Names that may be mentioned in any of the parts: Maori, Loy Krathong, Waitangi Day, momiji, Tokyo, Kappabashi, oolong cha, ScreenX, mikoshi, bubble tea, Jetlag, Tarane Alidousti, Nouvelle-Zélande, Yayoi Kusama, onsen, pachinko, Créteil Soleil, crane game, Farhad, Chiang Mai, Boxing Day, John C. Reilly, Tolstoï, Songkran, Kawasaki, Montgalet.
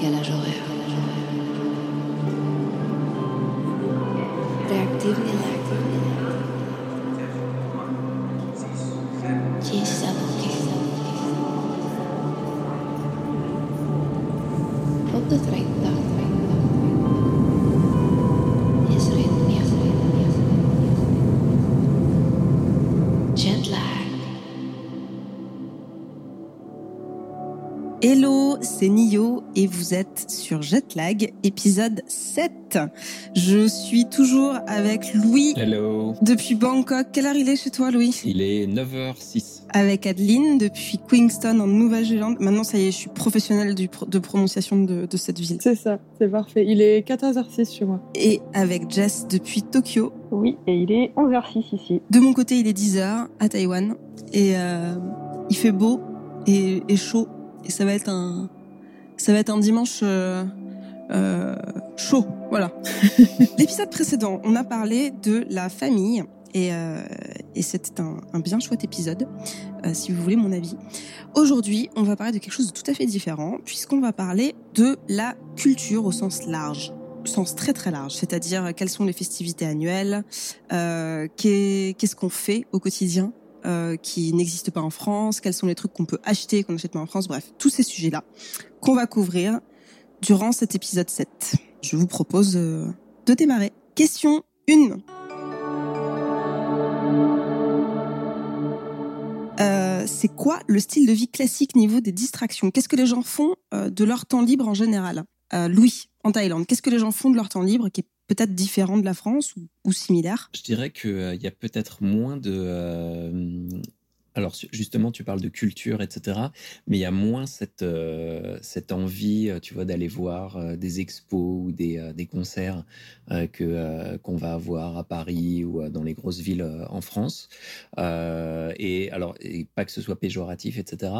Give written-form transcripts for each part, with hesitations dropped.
décalage horaire. They're actively active. She's suffocating. Hope that's right. Hello, c'est Nio et vous êtes sur Jetlag, épisode 7. Je suis toujours avec Louis. Hello. Depuis Bangkok. Quelle heure il est chez toi, Louis ? Il est 9h06. Avec Adeline, depuis Queenstown en Nouvelle-Zélande. Maintenant, ça y est, je suis professionnelle de prononciation de cette ville. C'est ça, c'est parfait. Il est 14h06 chez moi. Et avec Jess, depuis Tokyo. Oui, et il est 11h06 ici. De mon côté, il est 10h à Taïwan. Et il fait beau et chaud. Et ça va être un dimanche chaud, voilà. L'épisode précédent, on a parlé de la famille et c'était un bien chouette épisode, si vous voulez mon avis. Aujourd'hui, on va parler de quelque chose de tout à fait différent, puisqu'on va parler de la culture au sens large. Sens très très large, c'est-à-dire quelles sont les festivités annuelles, qu'est-ce qu'on fait au quotidien, qui n'existe pas en France, quels sont les trucs qu'on peut acheter, qu'on n'achète pas en France, bref, tous ces sujets-là qu'on va couvrir durant cet épisode 7. Je vous propose de démarrer. Question 1. C'est quoi le style de vie classique niveau des distractions ? Qu'est-ce que les gens font de leur temps libre en général ? Louis, en Thaïlande, qu'est-ce que les gens font de leur temps libre qui est peut-être différent de la France ou similaire ? Je dirais qu'il y a peut-être moins de... Alors justement, tu parles de culture, etc. Mais il y a moins cette envie, tu vois, d'aller voir des expos ou des concerts qu'on va avoir à Paris ou dans les grosses villes en France. Et pas que ce soit péjoratif, etc.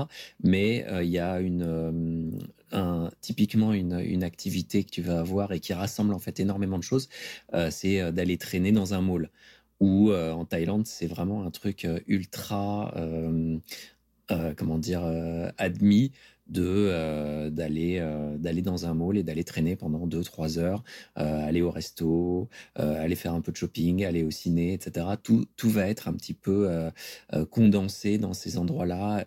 Mais il y a typiquement une activité que tu vas avoir et qui rassemble en fait énormément de choses. C'est d'aller traîner dans un mall. Ou en Thaïlande, c'est vraiment un truc ultra, admis d'aller dans un mall et d'aller traîner pendant 2-3 heures, aller au resto, aller faire un peu de shopping, aller au ciné, etc. Tout va être un petit peu condensé dans ces endroits-là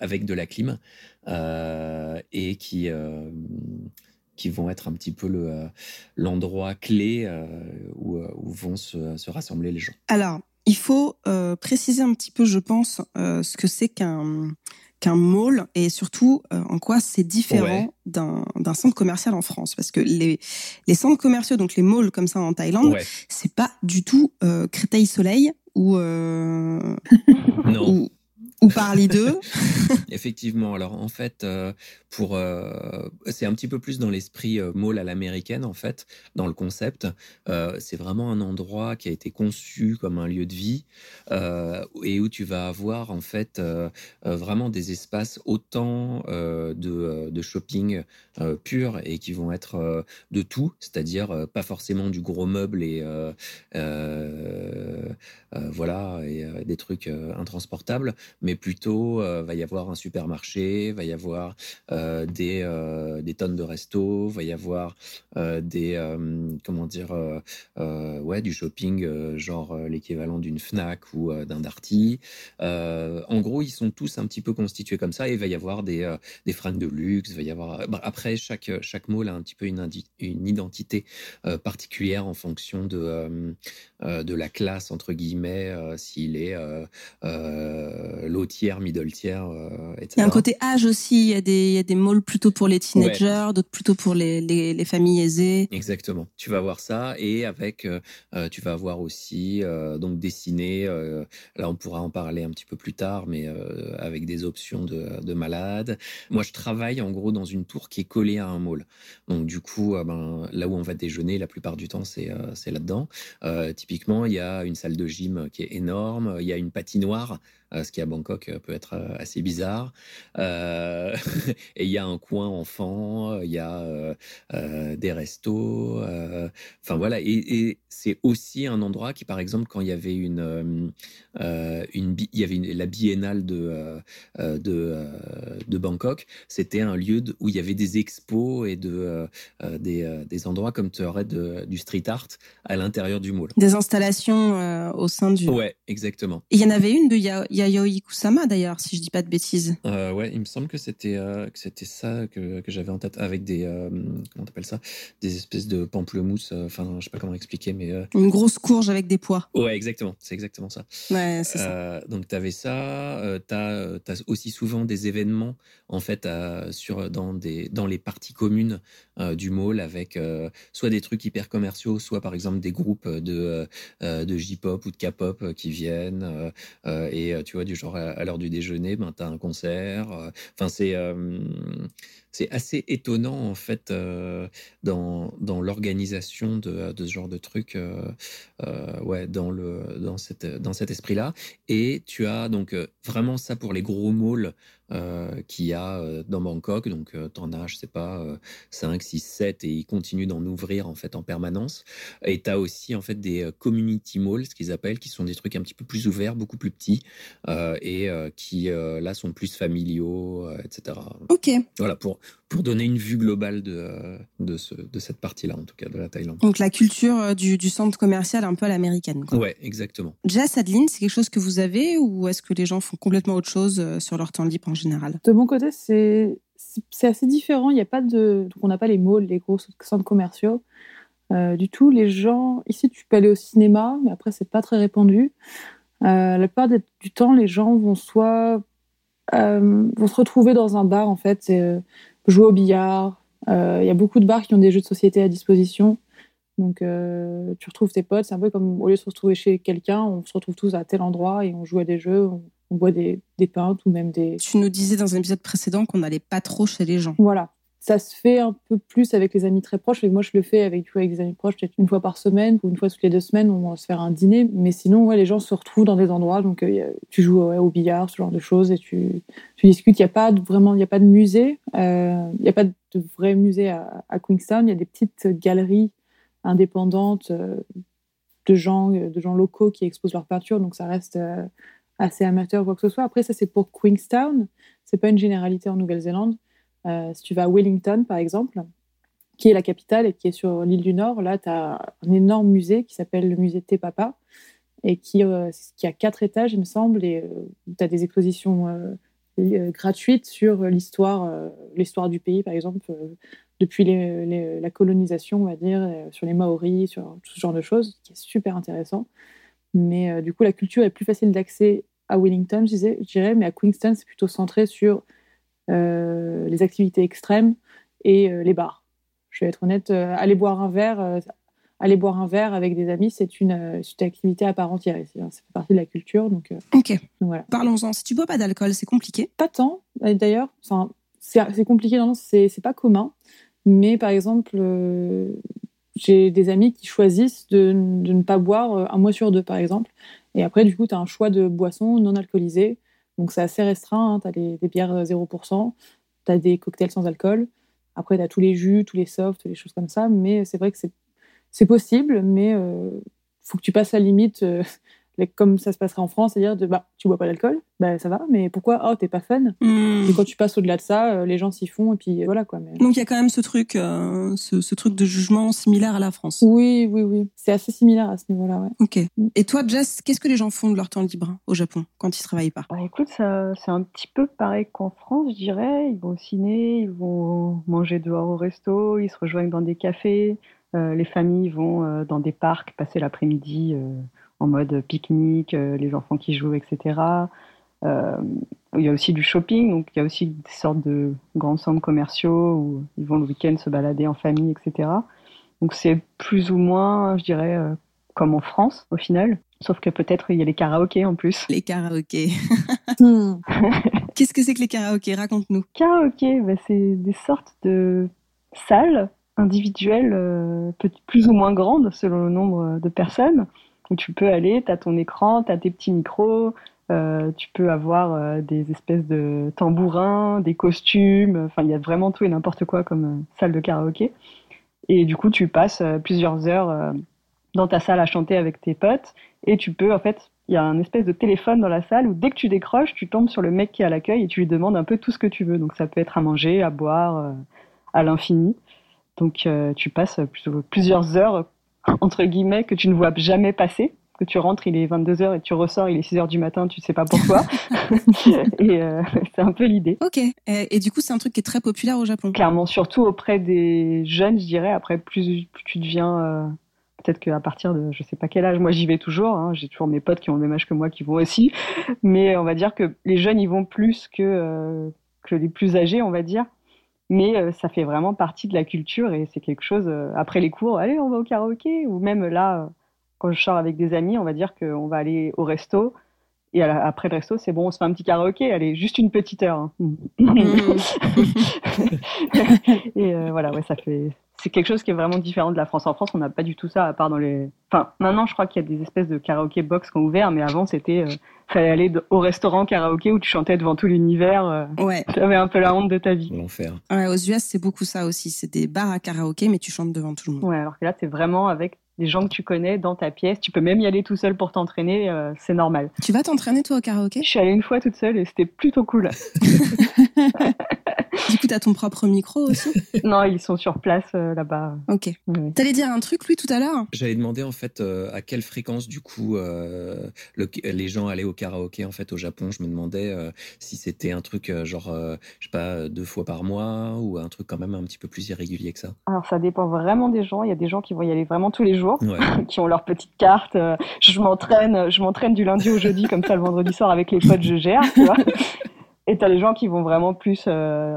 avec de la clim et qui vont être un petit peu l'endroit clé où vont se rassembler les gens. Alors, il faut préciser un petit peu, je pense, ce que c'est qu'un mall et surtout en quoi c'est différent d'un centre commercial en France. Parce que les centres commerciaux, donc les malls comme ça en Thaïlande, c'est pas du tout Créteil Soleil ou... non. Ou parler d'eux. Effectivement. Alors, en fait, c'est un petit peu plus dans l'esprit mall à l'américaine, en fait, dans le concept. C'est vraiment un endroit qui a été conçu comme un lieu de vie et où tu vas avoir, en fait, vraiment des espaces autant de shopping pur et qui vont être de tout, c'est-à-dire pas forcément du gros meuble et des trucs intransportables, mais plutôt va y avoir un supermarché, va y avoir des tonnes de restos, va y avoir du shopping genre l'équivalent d'une Fnac ou d'un Darty. En gros, ils sont tous un petit peu constitués comme ça et va y avoir des fringues de luxe, va y avoir après chaque mall a un petit peu une identité particulière en fonction de la classe entre guillemets, s'il est low tier, middle tier, etc. Il y a un côté âge aussi, il y a des malls plutôt pour les teenagers, d'autres plutôt pour les familles aisées. Exactement, tu vas voir ça et avec, tu vas avoir aussi donc des ciné, là on pourra en parler un petit peu plus tard, mais avec des options de malades. Moi je travaille en gros dans une tour qui est collée à un mall, donc du coup là où on va déjeuner la plupart du temps c'est là-dedans. Typiquement il y a une salle de gym qui est énorme, il y a une patinoire, ce qui à Bangkok peut être assez bizarre. Et il y a un coin enfant, il y a des restos. Enfin voilà, et c'est aussi un endroit qui, par exemple, quand il y avait la biennale de Bangkok, c'était un lieu où il y avait des expos et des endroits comme tu aurais du street art à l'intérieur du mall. Des installations au sein du... Ouais, exactement. Il y en avait une de Yayoi Kusama, d'ailleurs, si je dis pas de bêtises. Ouais, il me semble que c'était ça que j'avais en tête, avec des... comment t'appelles ça ? Des espèces de pamplemousses, enfin, je sais pas comment expliquer, mais... Une grosse courge avec des pois. Ouais, exactement. C'est exactement ça. Ouais, c'est ça. Donc, t'avais ça. T'as aussi souvent des événements, en fait, dans les parties communes du mall, avec soit des trucs hyper commerciaux, soit, par exemple, des groupes de J-pop ou de K-pop qui viennent. Et, tu vois, du genre, à l'heure du déjeuner, ben, t'as un concert. Enfin, c'est assez étonnant, en fait, dans l'organisation de ce genre de truc, ouais, dans cet esprit-là. Et tu as donc vraiment ça pour les gros malls qu'il y a dans Bangkok. Donc, t'en as, je sais pas, 5, 6, 7, et ils continuent d'en ouvrir, en fait, en permanence. Et t'as aussi, en fait, des community malls, ce qu'ils appellent, qui sont des trucs un petit peu plus ouverts, beaucoup plus petits, et qui, là, sont plus familiaux, etc. OK. Voilà, pour donner une vue globale de cette partie-là, en tout cas, de la Thaïlande. Donc, la culture du centre commercial un peu à l'américaine, quoi. Ouais, exactement. Jazz, Adeline, c'est quelque chose que vous avez, ou est-ce que les gens font complètement autre chose sur leur temps libre en général ? De mon côté, c'est assez différent. Il y a pas de... Donc, on n'a pas les malls, les gros centres commerciaux du tout. Les gens... Ici, tu peux aller au cinéma, mais après, c'est pas très répandu. La plupart du temps, les gens vont vont se retrouver dans un bar, en fait, et jouer au billard. Il y a beaucoup de bars qui ont des jeux de société à disposition. Donc, tu retrouves tes potes. C'est un peu comme, au lieu de se retrouver chez quelqu'un, on se retrouve tous à tel endroit et on joue à des jeux, on boit des pintes ou même des... Tu nous disais dans un épisode précédent qu'on n'allait pas trop chez les gens. Voilà. Ça se fait un peu plus avec les amis très proches. Et moi, je le fais avec des amis proches peut-être une fois par semaine ou une fois toutes les 2 semaines. On va se faire un dîner. Mais sinon, ouais, les gens se retrouvent dans des endroits. Donc, tu joues au billard, ce genre de choses. Et tu discutes. Il n'y a pas vraiment... Il n'y a pas de musée. Il n'y a pas de vrai musée à Queenstown. Il y a des petites galeries indépendantes de gens locaux qui exposent leurs peintures. Donc, ça reste... assez amateur ou quoi que ce soit. Après, ça, c'est pour Queenstown. C'est pas une généralité en Nouvelle-Zélande. Si tu vas à Wellington, par exemple, qui est la capitale et qui est sur l'île du Nord, là, tu as un énorme musée qui s'appelle le musée Te Papa et qui a 4 étages, il me semble, et tu as des expositions gratuites sur l'histoire du pays, par exemple, depuis la colonisation, on va dire, sur les Maoris, sur tout ce genre de choses, qui est super intéressant. Mais du coup, la culture est plus facile d'accès à Wellington, je dirais, mais à Queenstown, c'est plutôt centré sur les activités extrêmes et les bars. Je vais être honnête, aller boire un verre avec des amis, c'est une activité à part entière ici. Hein, ça fait partie de la culture. Donc, OK. Voilà. Parlons-en. Si tu bois pas d'alcool, c'est compliqué ? Pas tant. D'ailleurs, c'est compliqué, non, c'est pas commun. Mais par exemple... J'ai des amis qui choisissent de ne pas boire un mois sur 2, par exemple. Et après, du coup, tu as un choix de boissons non alcoolisées. Donc, c'est assez restreint. Hein. Tu as des bières 0%, tu as des cocktails sans alcool. Après, tu as tous les jus, tous les softs, les choses comme ça. Mais c'est vrai que c'est possible, mais il faut que tu passes la limite, comme ça se passerait en France, c'est-à-dire tu bois pas d'alcool, ça va, mais pourquoi ? Oh, t'es pas fun. Et quand tu passes au-delà de ça, les gens s'y font, et puis voilà, quoi. Mais... Donc, il y a quand même ce truc de jugement similaire à la France. Oui, oui, oui. C'est assez similaire à ce niveau-là, ouais. OK. Et toi, Jess, qu'est-ce que les gens font de leur temps libre au Japon, quand ils travaillent pas ? Bah, écoute, ça, c'est un petit peu pareil qu'en France, je dirais. Ils vont au ciné, ils vont manger dehors au resto, ils se rejoignent dans des cafés, les familles vont dans des parcs passer l'après-midi... en mode pique-nique, les enfants qui jouent, etc. Il y a aussi du shopping, donc il y a aussi des sortes de grands centres commerciaux où ils vont le week-end se balader en famille, etc. Donc c'est plus ou moins, je dirais, comme en France, au final. Sauf que peut-être il y a les karaokés en plus. Les karaokés. Qu'est-ce que c'est que les karaokés ? Raconte-nous. Karaokés, c'est des sortes de salles individuelles, plus ou moins grandes selon le nombre de personnes, où tu peux aller, tu as ton écran, tu as tes petits micros, tu peux avoir des espèces de tambourins, des costumes, enfin il y a vraiment tout et n'importe quoi comme salle de karaoké. Et du coup, tu passes plusieurs heures dans ta salle à chanter avec tes potes. Et tu peux, en fait, il y a un espèce de téléphone dans la salle où dès que tu décroches, tu tombes sur le mec qui est à l'accueil et tu lui demandes un peu tout ce que tu veux. Donc ça peut être à manger, à boire, à l'infini. Donc tu passes plusieurs heures, entre guillemets, que tu ne vois jamais passer. Que tu rentres, il est 22h et tu ressors, il est 6h du matin, tu ne sais pas pourquoi. et c'est un peu l'idée. Ok. Et du coup, c'est un truc qui est très populaire au Japon. Clairement, surtout auprès des jeunes, je dirais. Après, plus tu deviens... peut-être qu'à partir de je ne sais pas quel âge, moi j'y vais toujours, hein, j'ai toujours mes potes qui ont le même âge que moi qui vont aussi. Mais on va dire que les jeunes, ils vont plus que les plus âgés, on va dire. Mais ça fait vraiment partie de la culture et c'est quelque chose... après les cours, allez, on va au karaoké. Ou même là... quand je sors avec des amis, on va dire qu'on va aller au resto. Et après le resto, c'est bon, on se fait un petit karaoké. Allez, juste une petite heure. Hein. Et voilà, ouais, ça fait... C'est quelque chose qui est vraiment différent de la France. En France, on n'a pas du tout ça, à part dans les... Enfin, maintenant, je crois qu'il y a des espèces de karaoké box qui ont ouvert. Mais avant, c'était... fallait aller au restaurant karaoké où tu chantais devant tout l'univers. Ouais. T'avais un peu la honte de ta vie. L'enfer. Ouais, aux US, c'est beaucoup ça aussi. C'est des bars à karaoké, mais tu chantes devant tout le monde. Ouais, alors que là, t'es vraiment avec... des gens que tu connais dans ta pièce. Tu peux même y aller tout seul pour t'entraîner, c'est normal. Tu vas t'entraîner, toi, au karaoké ? Je suis allée une fois toute seule et c'était plutôt cool. Du coup, t'as ton propre micro aussi ? Non, ils sont sur place, là-bas. Ok. Oui. T'allais dire un truc, lui, tout à l'heure ? J'allais demander, en fait, à quelle fréquence, du coup, les gens allaient au karaoké, en fait, au Japon. Je me demandais si c'était un truc, je sais pas, 2 fois par mois ou un truc quand même un petit peu plus irrégulier que ça. Alors, ça dépend vraiment des gens. Il y a des gens qui vont y aller vraiment tous les jours. Ouais. Qui ont leur petite carte, je m'entraîne du lundi au jeudi, comme ça le vendredi soir avec les potes je gère, tu vois. Et t'as les gens qui vont vraiment plus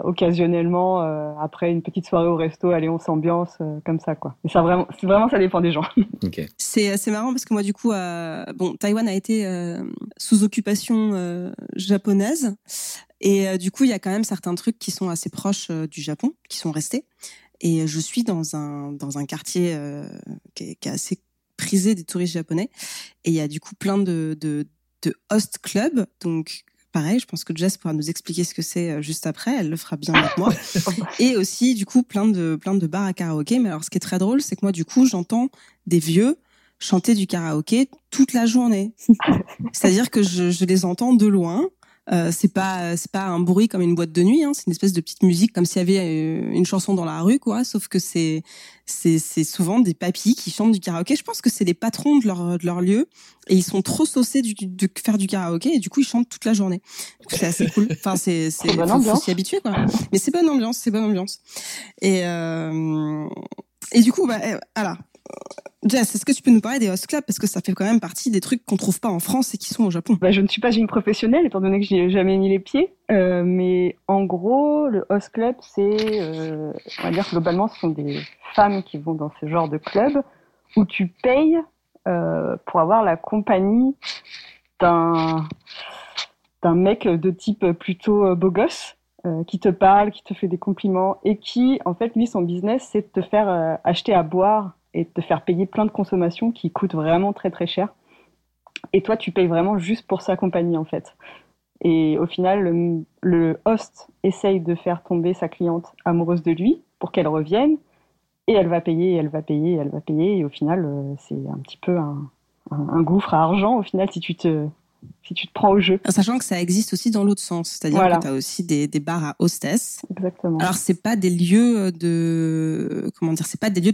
occasionnellement, après une petite soirée au resto, aller on s'ambiance, comme ça quoi. Et ça vraiment ça dépend des gens. Okay. C'est marrant parce que moi du coup, Taïwan a été sous occupation japonaise et du coup il y a quand même certains trucs qui sont assez proches du Japon, qui sont restés. Et je suis dans un quartier qui est assez prisé des touristes japonais. Et il y a du coup plein de host-club. Donc, pareil, je pense que Jess pourra nous expliquer ce que c'est juste après. Elle le fera bien avec moi. Et aussi, du coup, plein de bars à karaoké. Mais alors, ce qui est très drôle, c'est que moi, du coup, j'entends des vieux chanter du karaoké toute la journée. C'est-à-dire que je les entends de loin. C'est pas un bruit comme une boîte de nuit, hein, c'est une espèce de petite musique comme s'il y avait une chanson dans la rue quoi, sauf que c'est souvent des papis qui chantent du karaoké. Je pense que c'est des patrons de leur lieu et ils sont trop saucés de faire du karaoké et du coup ils chantent toute la journée. Du coup, c'est assez cool. Enfin c'est bonne ambiance. Faut s'y habituer quoi. Mais c'est bonne ambiance, et du coup voilà. Jess, est-ce que tu peux nous parler des host clubs ? Parce que ça fait quand même partie des trucs qu'on trouve pas en France et qui sont au Japon. Je ne suis pas une professionnelle, étant donné que je n'y ai jamais mis les pieds. Mais en gros, le host club, c'est... on va dire que globalement, ce sont des femmes qui vont dans ce genre de club où tu payes pour avoir la compagnie d'un mec de type plutôt beau gosse. Qui te parle, qui te fait des compliments et qui, en fait, lui, son business, c'est de te faire acheter à boire et de te faire payer plein de consommations qui coûtent vraiment très, très cher. Et toi, tu payes vraiment juste pour sa compagnie, en fait. Et au final, le host essaye de faire tomber sa cliente amoureuse de lui pour qu'elle revienne et elle va payer. Et au final, c'est un petit peu un gouffre à argent, au final, si tu te prends au jeu. En sachant que ça existe aussi dans l'autre sens, c'est-à-dire voilà. Que tu as aussi des bars à hostess. Exactement. Alors c'est pas des lieux de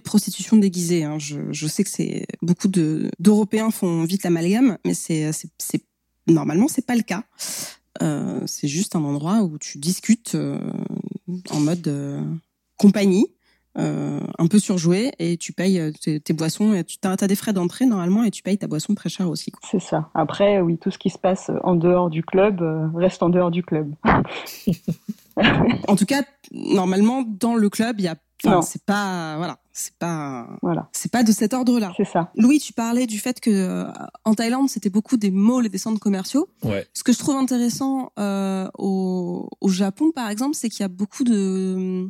prostitution déguisée hein. Je sais que c'est beaucoup d'Européens font vite l'amalgame mais c'est normalement c'est pas le cas. C'est juste un endroit où tu discutes en mode compagnie. Un peu surjoué et tu payes tes boissons et t'as des frais d'entrée normalement et tu payes ta boisson très cher aussi quoi. C'est ça, après oui tout ce qui se passe en dehors du club reste en dehors du club. En tout cas normalement dans le club il y a c'est pas de cet ordre-là. C'est ça. Louis, tu parlais du fait que en Thaïlande, c'était beaucoup des malls et des centres commerciaux. Ouais. Ce que je trouve intéressant au Japon par exemple, c'est qu'il y a beaucoup de...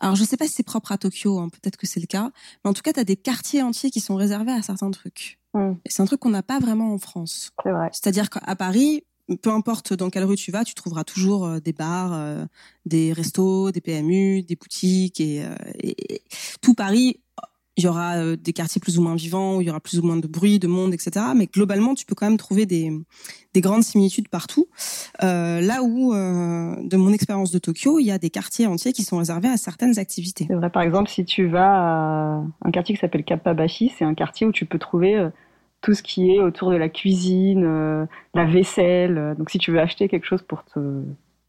Alors, je sais pas si c'est propre à Tokyo, hein, peut-être que c'est le cas. Mais en tout cas, t'as des quartiers entiers qui sont réservés à certains trucs. Mmh. Et c'est un truc qu'on n'a pas vraiment en France. C'est vrai. C'est-à-dire qu'à Paris, peu importe dans quelle rue tu vas, tu trouveras toujours des bars, des restos, des PMU, des boutiques et tout Paris il y aura des quartiers plus ou moins vivants, où il y aura plus ou moins de bruit, de monde, etc. Mais globalement, tu peux quand même trouver des grandes similitudes partout. Là où, de mon expérience de Tokyo, il y a des quartiers entiers qui sont réservés à certaines activités. C'est vrai, par exemple, si tu vas à un quartier qui s'appelle Kappabashi, c'est un quartier où tu peux trouver tout ce qui est autour de la cuisine, la vaisselle. Donc si tu veux acheter quelque chose pour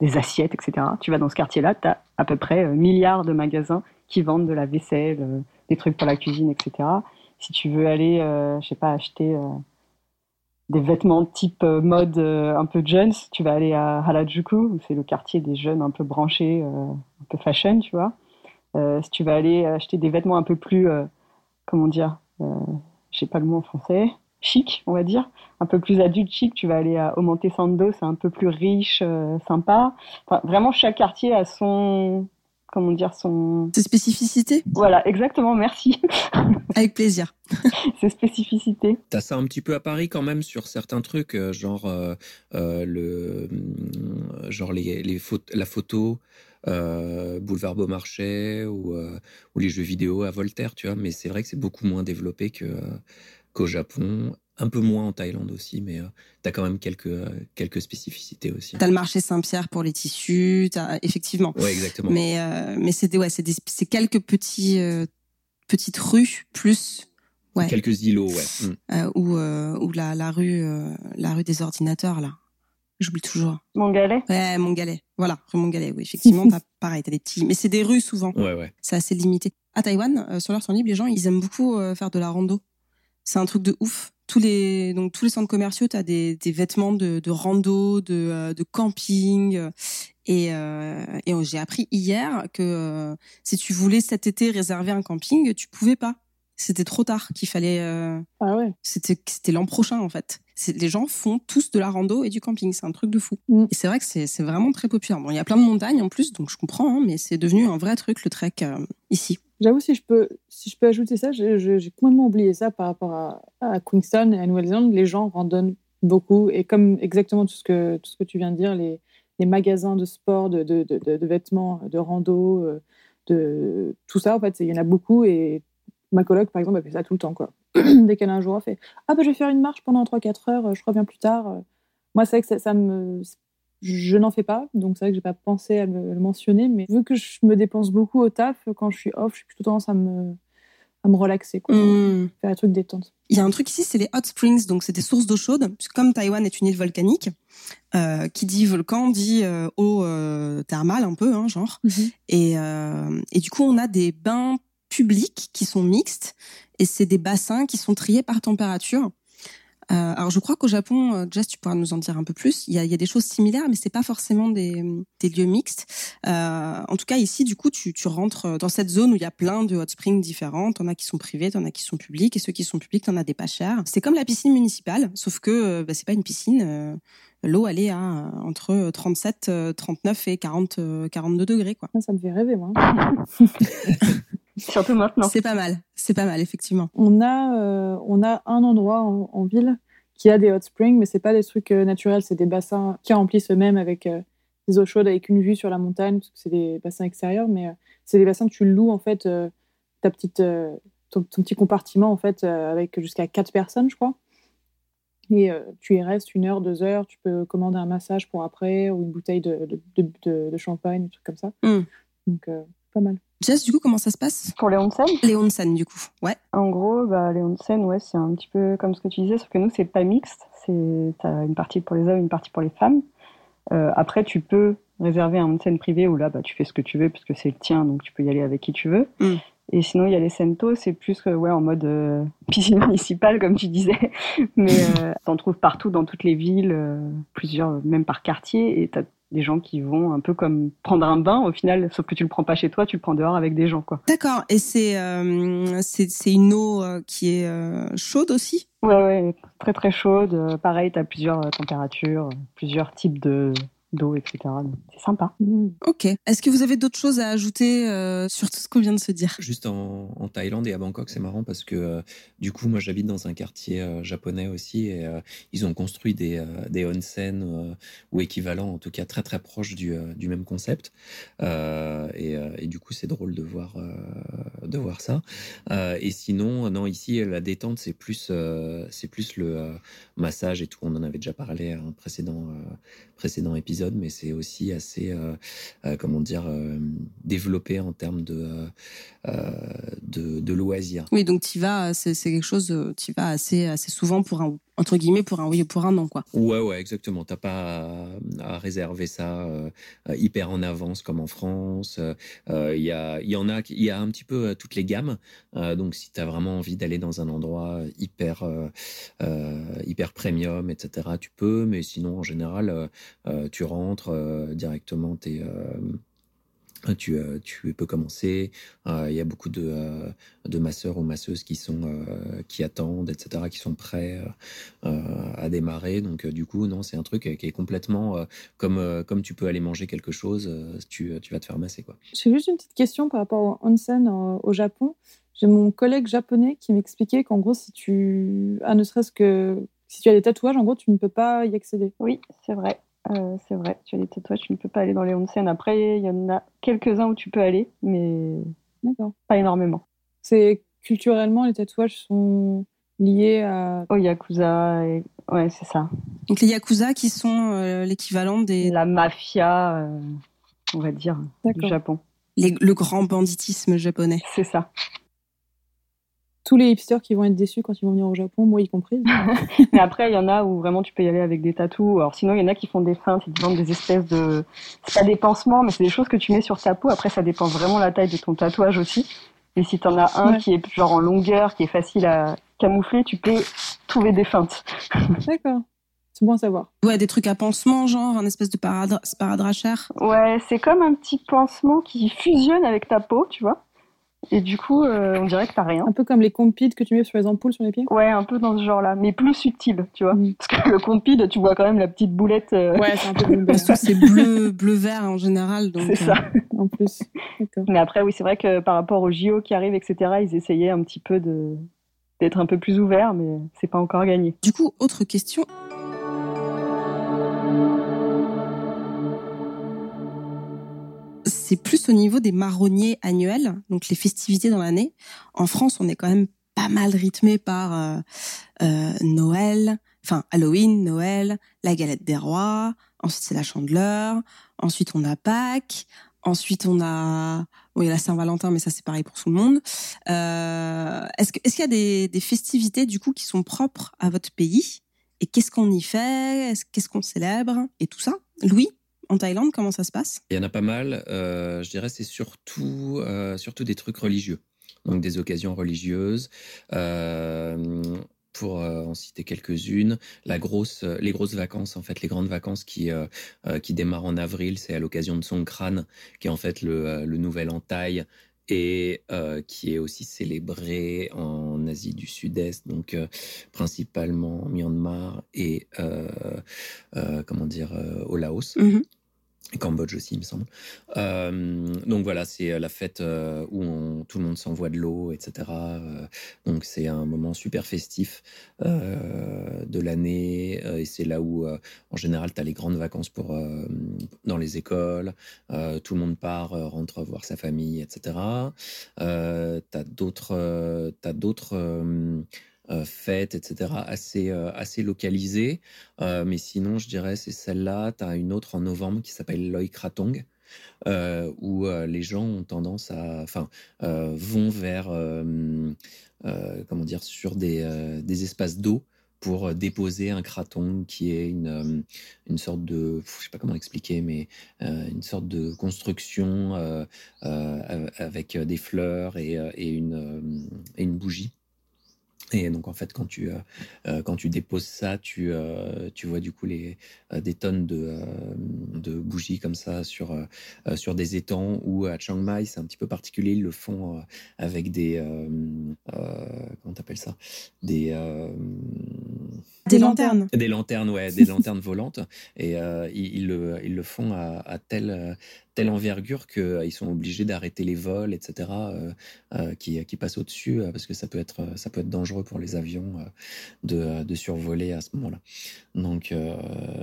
des assiettes, etc., tu vas dans ce quartier-là, tu as à peu près milliards de magasins qui vendent de la vaisselle, des trucs pour la cuisine, etc. Si tu veux aller, je sais pas, acheter des vêtements type mode un peu jeunes, tu vas aller à Harajuku, où c'est le quartier des jeunes un peu branchés, un peu fashion, tu vois. Si tu vas aller acheter des vêtements un peu plus, comment dire, je sais pas le mot en français, chic, on va dire, un peu plus adulte chic, tu vas aller à Omotesando, c'est un peu plus riche, sympa. Enfin, vraiment, chaque quartier a son... Comment dire, ses spécificités. Voilà, exactement, merci. Avec plaisir. Ses spécificités. T'as ça un petit peu à Paris quand même sur certains trucs, la photo, boulevard Beaumarchais ou les jeux vidéo à Voltaire, tu vois. Mais c'est vrai que c'est beaucoup moins développé qu'au Japon. Un peu moins en Thaïlande aussi, mais t'as quand même quelques spécificités aussi. T'as le marché Saint-Pierre pour les tissus, effectivement. Ouais, exactement. Mais c'est quelques petites rues plus. Ouais. Quelques îlots, ouais. Ou la rue des ordinateurs là. J'oublie toujours. Montgalet. Ouais, Montgalet. Voilà, rue Montgalet. Oui, effectivement, pareil, t'as des petits, mais c'est des rues souvent. Ouais. C'est assez limité. À Taïwan, sur leur temps libre, les gens ils aiment beaucoup faire de la rando. C'est un truc de ouf. Tous les centres commerciaux, tu as des vêtements de rando, de camping. Et j'ai appris hier que si tu voulais cet été réserver un camping, tu pouvais pas. C'était trop tard qu'il fallait... Ah ouais. C'était l'an prochain, en fait. Les gens font tous de la rando et du camping. C'est un truc de fou. Mmh. Et c'est vrai que c'est vraiment très populaire. Bon, il y a plein de montagnes en plus, donc je comprends, hein, mais c'est devenu un vrai truc, le trek, ici. J'avoue, si je peux ajouter ça, j'ai complètement oublié ça par rapport à Queenstown et à Nouvelle-Zélande. Les gens randonnent beaucoup. Et comme exactement tout ce que tu viens de dire, les magasins de sport, de vêtements, de rando, de tout ça, en fait, il y en a beaucoup. Et ma coloc, par exemple, elle fait ça tout le temps, quoi. Dès qu'elle a un jour, elle fait « Ah, bah, je vais faire une marche pendant 3-4 heures, je reviens plus tard. » Moi, c'est vrai que je n'en fais pas, donc c'est vrai que j'ai pas pensé à le mentionner, mais vu que je me dépense beaucoup au taf, quand je suis off, je suis plutôt tendance à me relaxer, quoi. Faire un truc détente. Il y a un truc ici, c'est les hot springs, donc c'est des sources d'eau chaude. Comme Taïwan est une île volcanique, qui dit volcan dit eau thermale un peu, hein, genre. Mm-hmm. Et du coup, on a des bains publics qui sont mixtes, et c'est des bassins qui sont triés par température. Alors je crois qu'au Japon, Jess, tu pourras nous en dire un peu plus. Il y a des choses similaires, mais c'est pas forcément des lieux mixtes. En tout cas ici, du coup, tu rentres dans cette zone où il y a plein de hot springs différents. T'en as qui sont privés, t'en as qui sont publics, et ceux qui sont publics, t'en as des pas chers. C'est comme la piscine municipale, sauf que c'est pas une piscine. L'eau, elle est à entre 37, 39 et 40, 42 degrés, quoi. Ça me fait rêver, moi. Surtout maintenant. C'est pas mal, effectivement. On a un endroit en ville qui a des hot springs, mais c'est pas des trucs naturels, c'est des bassins qui remplissent eux-mêmes avec des eaux chaudes, avec une vue sur la montagne, parce que c'est des bassins extérieurs, mais c'est des bassins que tu loues, en fait, ton petit compartiment, en fait, avec jusqu'à 4 personnes, je crois. Et tu y restes 1 heure, 2 heures, tu peux commander un massage pour après, ou une bouteille de champagne, des trucs comme ça. Mm. Donc, pas mal. Jess, du coup, comment ça se passe ? Pour les onsen ? Les onsen, du coup, ouais. En gros, les onsen, ouais, c'est un petit peu comme ce que tu disais, sauf que nous, c'est pas mixte. T'as une partie pour les hommes, une partie pour les femmes. Après, tu peux réserver un onsen privé où là, tu fais ce que tu veux, parce que c'est le tien, donc tu peux y aller avec qui tu veux. Mm. Et sinon, il y a les sentos, c'est plus en mode piscine municipale, comme tu disais. Mais t'en trouves partout, dans toutes les villes, plusieurs, même par quartier, et t'as des gens qui vont un peu comme prendre un bain au final, sauf que tu le prends pas chez toi, tu le prends dehors avec des gens, quoi. D'accord, et c'est une eau qui est chaude aussi ? Ouais, très très chaude. Pareil, t'as plusieurs températures, plusieurs types de d'eau, etc. Donc, c'est sympa. Ok. Est-ce que vous avez d'autres choses à ajouter sur tout ce qu'on vient de se dire ? Juste en Thaïlande et à Bangkok, c'est marrant parce que du coup, moi, j'habite dans un quartier japonais aussi et ils ont construit des onsen ou équivalents, en tout cas très très proches du même concept. Et du coup, c'est drôle de voir ça. Et sinon, non, ici, la détente, c'est plus le massage et tout. On en avait déjà parlé à un précédent épisode, mais c'est aussi assez, comment dire, développé en termes de loisirs. Oui, donc tu y vas, c'est quelque chose, tu y vas assez souvent pour un, entre guillemets, pour un oui ou pour un non, quoi. Ouais, exactement. T'as pas à réserver ça hyper en avance comme en France. Il y a un petit peu toutes les gammes. Donc si t'as vraiment envie d'aller dans un endroit hyper premium, etc., tu peux. Mais sinon, en général, tu rentres directement tu peux commencer. Il y a beaucoup de masseurs ou masseuses qui attendent, etc., qui sont prêts à démarrer. Donc du coup, non, c'est un truc qui est complètement comme tu peux aller manger quelque chose, tu vas te faire masser, quoi. J'ai juste une petite question par rapport au onsen au Japon. J'ai mon collègue japonais qui m'expliquait qu'en gros, ne serait-ce que si tu as des tatouages, en gros, tu ne peux pas y accéder. Oui, c'est vrai. Tu as des tatouages, tu ne peux pas aller dans les onsen. Après, il y en a quelques-uns où tu peux aller, mais d'accord, pas énormément. C'est culturellement, les tatouages sont liés au Yakuza. Et... Ouais, c'est ça. Donc les Yakuza qui sont l'équivalent des... La mafia, on va dire, d'accord, du Japon. Le grand banditisme japonais. C'est ça. Tous les hipsters qui vont être déçus quand ils vont venir au Japon, moi y compris. Mais après, il y en a où vraiment tu peux y aller avec des tatous. Alors sinon, il y en a qui font des feintes, ils te vendent des espèces de... C'est pas des pansements, mais c'est des choses que tu mets sur ta peau. Après, ça dépend vraiment de la taille de ton tatouage aussi. Et si t'en as un qui est genre en longueur, qui est facile à camoufler, tu peux trouver des feintes. D'accord. C'est bon à savoir. Ouais, des trucs à pansement, genre un espèce de sparadrachère. Ouais, c'est comme un petit pansement qui fusionne avec ta peau, tu vois. Et du coup, on dirait que t'as rien. Un peu comme les compides que tu mets sur les ampoules sur les pieds. Ouais, un peu dans ce genre-là, mais plus subtil, tu vois. Parce que le compide, tu vois quand même la petite boulette. Ouais, c'est un peu bleu. Parce que c'est bleu-vert en général. Donc, c'est ça. En plus. D'accord. Mais après, oui, c'est vrai que par rapport aux JO qui arrivent, etc., ils essayaient un petit peu d'être un peu plus ouverts, mais c'est pas encore gagné. Du coup, autre question. C'est plus au niveau des marronniers annuels, donc les festivités dans l'année. En France, on est quand même pas mal rythmé par Noël, enfin Halloween, Noël, la galette des rois, ensuite c'est la chandeleur, ensuite on a Pâques, ensuite on a... Bon, il y a la Saint-Valentin, mais ça c'est pareil pour tout le monde. Est-ce qu'il y a des festivités du coup qui sont propres à votre pays ? Et qu'est-ce qu'on y fait ? Qu'est-ce qu'on célèbre ? Et tout ça, Louis ? En Thaïlande, comment ça se passe ? Il y en a pas mal. Je dirais c'est surtout des trucs religieux, donc des occasions religieuses. Pour en citer quelques-unes, les grosses vacances, en fait, les grandes vacances qui démarrent en avril, c'est à l'occasion de Songkran, qui est en fait le nouvel an thaï. Et qui est aussi célébré en Asie du Sud-Est, donc principalement au Myanmar et au Laos. Mm-hmm. Cambodge aussi, il me semble. Donc voilà, c'est la fête où tout le monde s'envoie de l'eau, etc. Donc c'est un moment super festif de l'année. Et c'est là où, en général, tu as les grandes vacances dans les écoles. Tout le monde part, rentre voir sa famille, etc. T'as d'autres fêtes, etc., assez localisées. Mais sinon, je dirais, c'est celle-là. Tu as une autre en novembre qui s'appelle Loy Krathong, où les gens ont tendance à... Enfin, vont vers... sur des espaces d'eau pour déposer un krathong qui est une sorte de... Je sais pas comment expliquer, mais une sorte de construction avec des fleurs et une bougie. Et donc en fait quand tu déposes ça, tu vois du coup des tonnes de bougies comme ça sur des étangs, ou à Chiang Mai c'est un petit peu particulier, ils le font avec des comment t'appelles ça, des Des lanternes. Des lanternes, ouais, des lanternes volantes. Et ils le font à telle envergure qu'ils sont obligés d'arrêter les vols, etc., qui passent au-dessus, parce que ça peut être dangereux pour les avions de survoler à ce moment-là. Donc,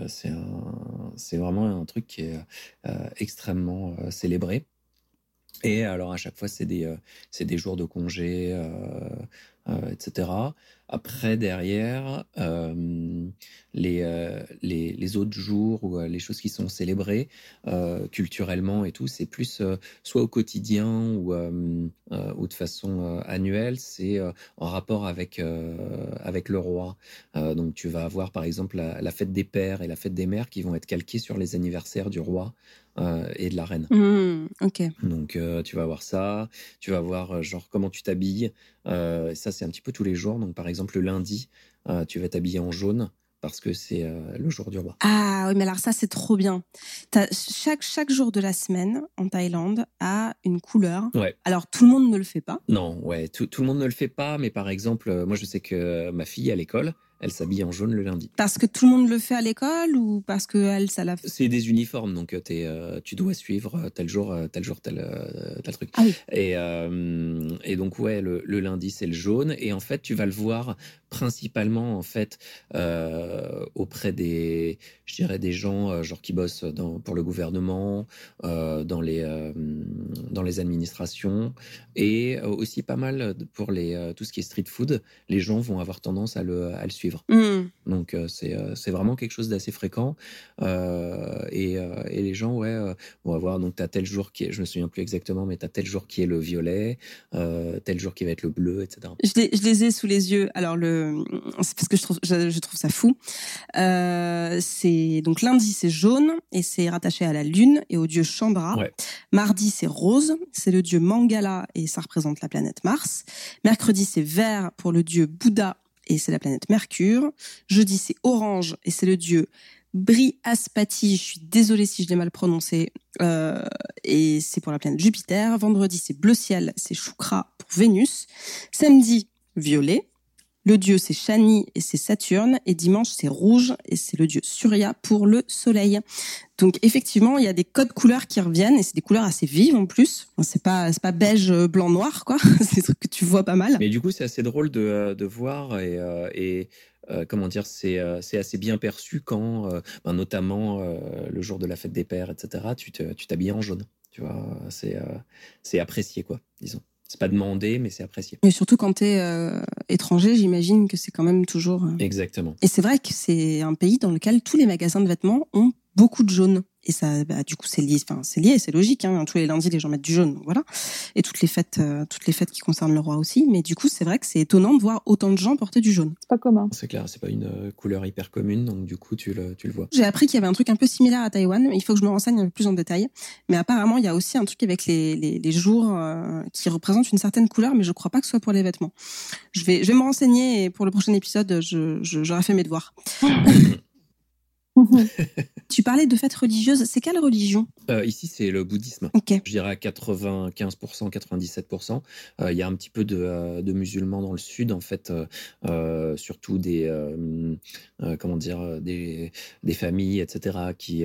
c'est vraiment un truc qui est extrêmement célébré. Et alors, à chaque fois, c'est des jours de congé, etc. Après, derrière, les autres jours ou les choses qui sont célébrées culturellement et tout, c'est plus soit au quotidien ou de façon annuelle, c'est en rapport avec le roi. Donc, tu vas avoir, par exemple, la fête des pères et la fête des mères qui vont être calquées sur les anniversaires du roi. Et de la reine. Ok. Donc, tu vas voir ça. Tu vas voir, genre, comment tu t'habilles. Ça, c'est un petit peu tous les jours. Donc, par exemple, le lundi, tu vas t'habiller en jaune parce que c'est le jour du roi. Ah oui, mais alors ça, c'est trop bien. Chaque jour de la semaine, en Thaïlande, a une couleur. Ouais. Alors, tout le monde ne le fait pas. Non, ouais, tout le monde ne le fait pas. Mais par exemple, moi, je sais que ma fille, à l'école, elle s'habille en jaune le lundi. Parce que tout le monde le fait à l'école ou parce qu'elle, ça l'a fait ? C'est des uniformes, donc tu dois suivre tel jour, tel truc. Ah oui. Et donc, ouais, le lundi, c'est le jaune. Et en fait, tu vas le voir principalement, en fait, auprès des gens genre qui bossent pour le gouvernement, dans les administrations. Et aussi pas mal pour tout ce qui est street food. Les gens vont avoir tendance à le suivre. Donc, c'est vraiment quelque chose d'assez fréquent. Et les gens, ouais, vont avoir... Donc, tu as tel jour qui est... Je me souviens plus exactement, mais tu as tel jour qui est le violet, tel jour qui va être le bleu, etc. Je les ai sous les yeux. Alors, c'est parce que je trouve ça fou. C'est... Donc, lundi, c'est jaune et c'est rattaché à la lune et au dieu Chandra. Ouais. Mardi, c'est rose. C'est le dieu Mangala et ça représente la planète Mars. Mercredi, c'est vert pour le dieu Bouddha et c'est la planète Mercure. Jeudi, c'est orange, et c'est le dieu Brihaspati. Je suis désolée si je l'ai mal prononcé. Et c'est pour la planète Jupiter. Vendredi, c'est bleu ciel, c'est Shukra pour Vénus. Samedi, violet. Le dieu, c'est Shani, et c'est Saturne. Et dimanche, c'est rouge, et c'est le dieu Surya pour le soleil. Donc, effectivement, il y a des codes couleurs qui reviennent, et c'est des couleurs assez vives, en plus. C'est pas beige, blanc, noir, quoi. C'est des trucs que tu vois pas mal. Mais du coup, c'est assez drôle de voir, et comment dire, c'est assez bien perçu quand, notamment, le jour de la fête des pères, etc., tu t'habilles en jaune. Tu vois, c'est apprécié, quoi, disons. C'est pas demandé, mais c'est apprécié. Mais surtout quand t'es étranger, j'imagine que c'est quand même toujours... Exactement. Et c'est vrai que c'est un pays dans lequel tous les magasins de vêtements ont beaucoup de jaune. Et ça, du coup, c'est lié, c'est logique. Hein. Tous les lundis, les gens mettent du jaune, voilà. Et toutes les fêtes qui concernent le roi aussi. Mais du coup, c'est vrai que c'est étonnant de voir autant de gens porter du jaune. C'est pas commun. C'est clair, c'est pas une couleur hyper commune, donc du coup, tu le vois. J'ai appris qu'il y avait un truc un peu similaire à Taïwan. Il faut que je me renseigne plus en détail. Mais apparemment, il y a aussi un truc avec les jours qui représentent une certaine couleur, mais je crois pas que ce soit pour les vêtements. Je vais me renseigner et pour le prochain épisode, j'aurai fait mes devoirs. Tu parlais de fêtes religieuses, c'est quelle religion ? Ici, c'est le bouddhisme. Okay. Je dirais à 95%, 97%. Il y a un petit peu de musulmans dans le sud, en fait, surtout des familles, etc., qui,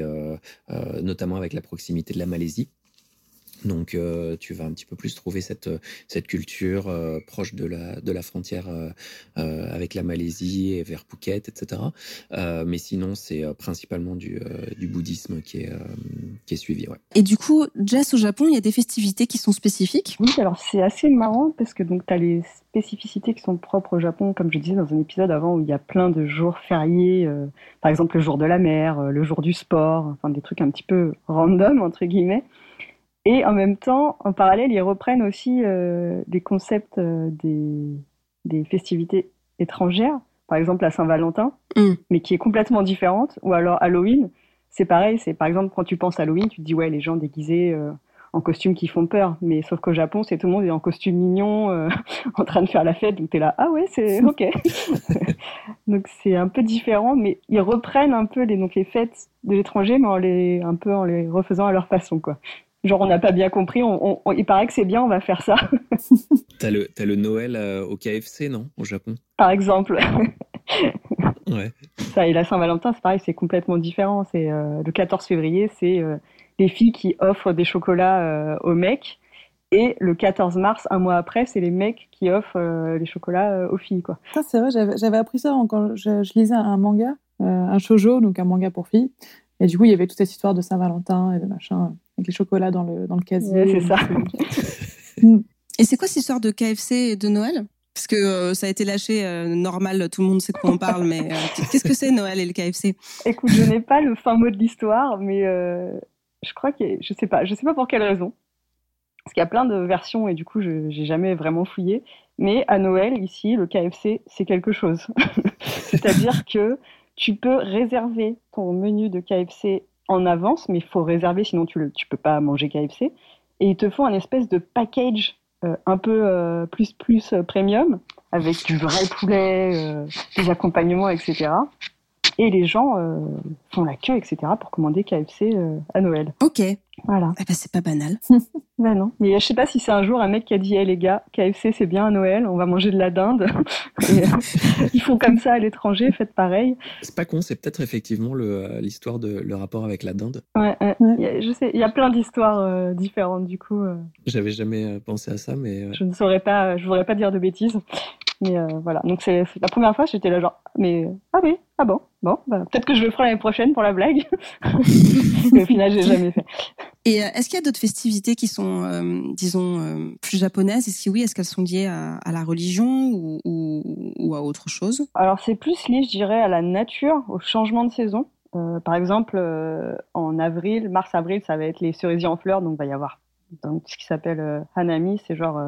notamment avec la proximité de la Malaisie. Donc, tu vas un petit peu plus trouver cette culture proche de la frontière avec la Malaisie et vers Phuket, etc. Mais sinon, c'est principalement du bouddhisme qui est suivi. Ouais. Et du coup, Jess, au Japon, il y a des festivités qui sont spécifiques ? Oui, alors c'est assez marrant parce que tu as les spécificités qui sont propres au Japon, comme je disais dans un épisode avant, où il y a plein de jours fériés, par exemple le jour de la mer, le jour du sport, enfin des trucs un petit peu random, entre guillemets. Et en même temps, en parallèle, ils reprennent aussi des concepts des festivités étrangères, par exemple la Saint-Valentin, mais qui est complètement différente, ou alors Halloween, c'est pareil, c'est par exemple quand tu penses Halloween, tu te dis ouais, les gens déguisés en costume qui font peur, mais sauf qu'au Japon, c'est tout le monde est en costume mignon, en train de faire la fête, donc t'es là, ah ouais, c'est ok. Donc c'est un peu différent, mais ils reprennent un peu les fêtes de l'étranger, mais en les refaisant à leur façon, quoi. Genre, on n'a pas bien compris, il paraît que c'est bien, on va faire ça. T'as le Noël au KFC, non ? Au Japon ? Par exemple. Ouais. Ça, et la Saint-Valentin, c'est pareil, c'est complètement différent. C'est, le 14 février, c'est les filles qui offrent des chocolats aux mecs. Et le 14 mars, un mois après, c'est les mecs qui offrent les chocolats aux filles, quoi. Ça, c'est vrai, j'avais appris ça quand je lisais un manga, un shoujo, donc un manga pour filles. Et du coup, il y avait toute cette histoire de Saint-Valentin et de machin, avec les chocolats dans le casier. Ouais, c'est ça. Et c'est quoi cette histoire de KFC et de Noël ? Parce que ça a été lâché, normal, tout le monde sait de quoi on parle, mais qu'est-ce que c'est Noël et le KFC ? Écoute, je n'ai pas le fin mot de l'histoire, mais je crois que... Je sais pas pour quelle raison. Parce qu'il y a plein de versions et du coup, je n'ai jamais vraiment fouillé. Mais à Noël, ici, le KFC, c'est quelque chose. C'est-à-dire que tu peux réserver ton menu de KFC en avance, mais il faut réserver, sinon tu peux pas manger KFC. Et ils te font un espèce de package un peu plus premium, avec du vrai poulet, des accompagnements, etc. Et les gens font la queue, etc., pour commander KFC à Noël. Ok. Voilà. Ah bah c'est pas banal. Bah non. Mais je sais pas si c'est un jour un mec qui a dit hey, les gars, KFC c'est bien à Noël, on va manger de la dinde. Et, ils font comme ça à l'étranger, faites pareil. C'est pas con, c'est peut-être effectivement l'histoire de le rapport avec la dinde. Ouais. Je sais, il y a plein d'histoires différentes du coup. J'avais jamais pensé à ça, mais. Je ne saurais pas, je voudrais pas dire de bêtises. Mais voilà, donc c'est la première fois, j'étais là genre, mais ah oui, ah bon, bah, peut-être que je le ferai l'année prochaine pour la blague. Et au final, j'ai jamais fait. Et est-ce qu'il y a d'autres festivités qui sont, disons, plus japonaises ? Et si oui, est-ce qu'elles sont liées à la religion ou à autre chose ? Alors, c'est plus lié, je dirais, à la nature, au changement de saison. Par exemple, en avril, mars-avril, ça va être les cerisiers en fleurs, donc il va y avoir ce qui s'appelle Hanami, c'est genre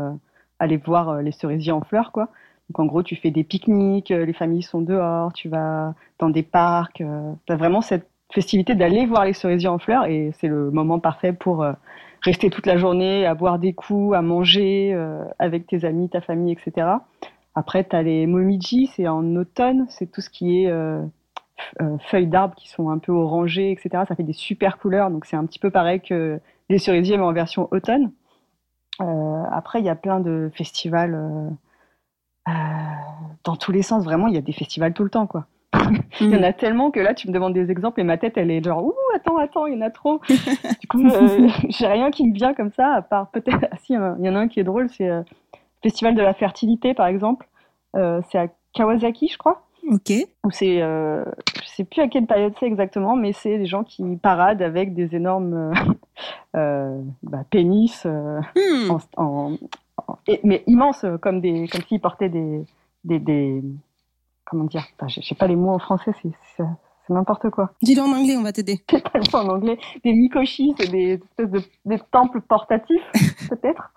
aller voir les cerisiers en fleurs, quoi. Donc en gros, tu fais des pique-niques, les familles sont dehors, tu vas dans des parcs. Tu as vraiment cette festivité d'aller voir les cerisiers en fleurs et c'est le moment parfait pour rester toute la journée, à boire des coups, à manger avec tes amis, ta famille, etc. Après, tu as les momiji, c'est en automne, c'est tout ce qui est feuilles d'arbres qui sont un peu orangées, etc. Ça fait des super couleurs, donc c'est un petit peu pareil que les cerisiers, mais en version automne. Après, il y a plein de festivals... dans tous les sens, vraiment, il y a des festivals tout le temps, quoi. Il y en a tellement que là, tu me demandes des exemples et ma tête, elle est genre, ouh, attends, il y en a trop. Du coup, j'ai rien qui me vient comme ça, à part peut-être, ah, si, il y en a un qui est drôle, c'est le Festival de la fertilité, par exemple. C'est à Kawasaki, je crois. Ok. Où c'est, je sais plus à quelle période c'est exactement, mais c'est des gens qui paradent avec des énormes pénis mais immense, comme s'ils portaient des comment dire, je sais pas les mots en français, c'est n'importe quoi. Dis-le en anglais, on va t'aider. C'est pas le mot en anglais. Des mikoshi, c'est des espèces des temples portatifs, peut-être.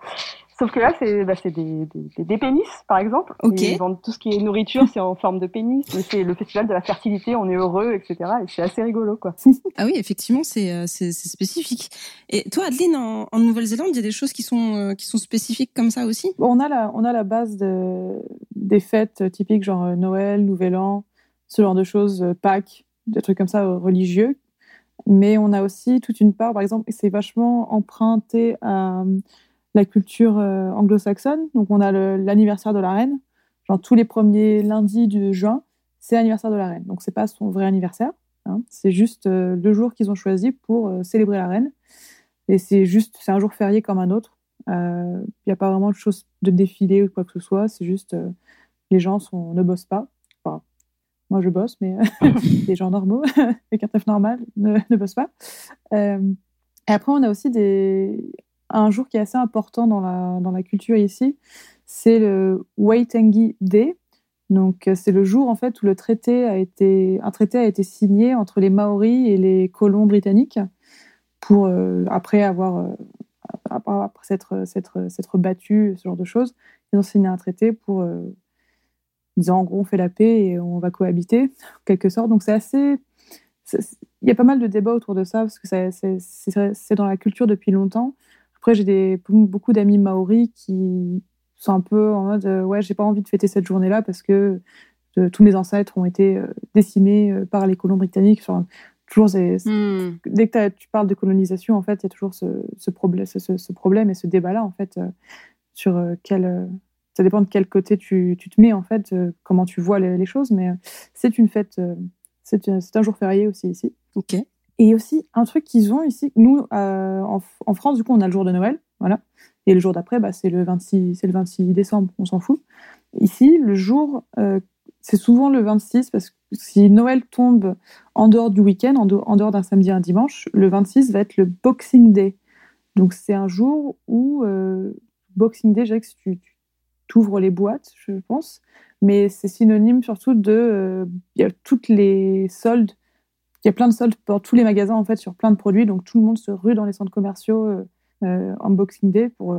Sauf que là, c'est des pénis, par exemple. Okay. Ils vendent tout ce qui est nourriture, c'est en forme de pénis. Mais c'est le festival de la fertilité, on est heureux, etc. Et c'est assez rigolo, quoi. Ah oui, effectivement, c'est spécifique. Et toi, Adeline, en Nouvelle-Zélande, il y a des choses qui sont spécifiques comme ça aussi ? On a la base des fêtes typiques, genre Noël, Nouvel An, ce genre de choses, Pâques, des trucs comme ça religieux. Mais on a aussi toute une part, par exemple, c'est vachement emprunté à... la culture anglo-saxonne. Donc, on a l'anniversaire de la reine. Genre, tous les premiers lundis de juin, c'est l'anniversaire de la reine. Donc, ce n'est pas son vrai anniversaire. Hein. C'est juste le jour qu'ils ont choisi pour célébrer la reine. Et c'est un jour férié comme un autre. Il n'y a pas vraiment de chose de défilé ou quoi que ce soit. C'est juste les gens ne bossent pas. Enfin, moi, je bosse, mais les gens normaux, avec un taf normal, ne bossent pas. Et après, on a aussi un jour qui est assez important dans la culture ici, c'est le Waitangi Day. Donc, c'est le jour en fait où un traité a été signé entre les Maoris et les colons britanniques pour après s'être battus, ce genre de choses. Ils ont signé un traité pour disant en gros on fait la paix et on va cohabiter en quelque sorte. Donc, c'est assez. Il y a pas mal de débats autour de ça parce que c'est dans la culture depuis longtemps. Après, j'ai beaucoup d'amis maoris qui sont un peu en mode « ouais, j'ai pas envie de fêter cette journée-là parce que tous mes ancêtres ont été décimés par les colons britanniques enfin, ». Dès que tu parles de colonisation, en fait, il y a toujours ce problème et ce débat-là en fait, sur quel, ça dépend de quel côté tu te mets, en fait, comment tu vois les choses, mais c'est une fête, c'est un jour férié aussi ici. Ok. Et aussi, un truc qu'ils ont ici, nous, en France, du coup, on a le jour de Noël, voilà, et le jour d'après, bah, c'est le 26 décembre, on s'en fout. Ici, le jour, c'est souvent le 26, parce que si Noël tombe en dehors du week-end, en dehors d'un samedi et un dimanche, le 26 va être le Boxing Day. Donc, c'est un jour où, Boxing Day, je dirais que si tu t'ouvres les boîtes, je pense, mais c'est synonyme surtout de... y a toutes les soldes. Il y a plein de soldes pour tous les magasins, en fait, sur plein de produits. Donc, tout le monde se rue dans les centres commerciaux en Boxing Day pour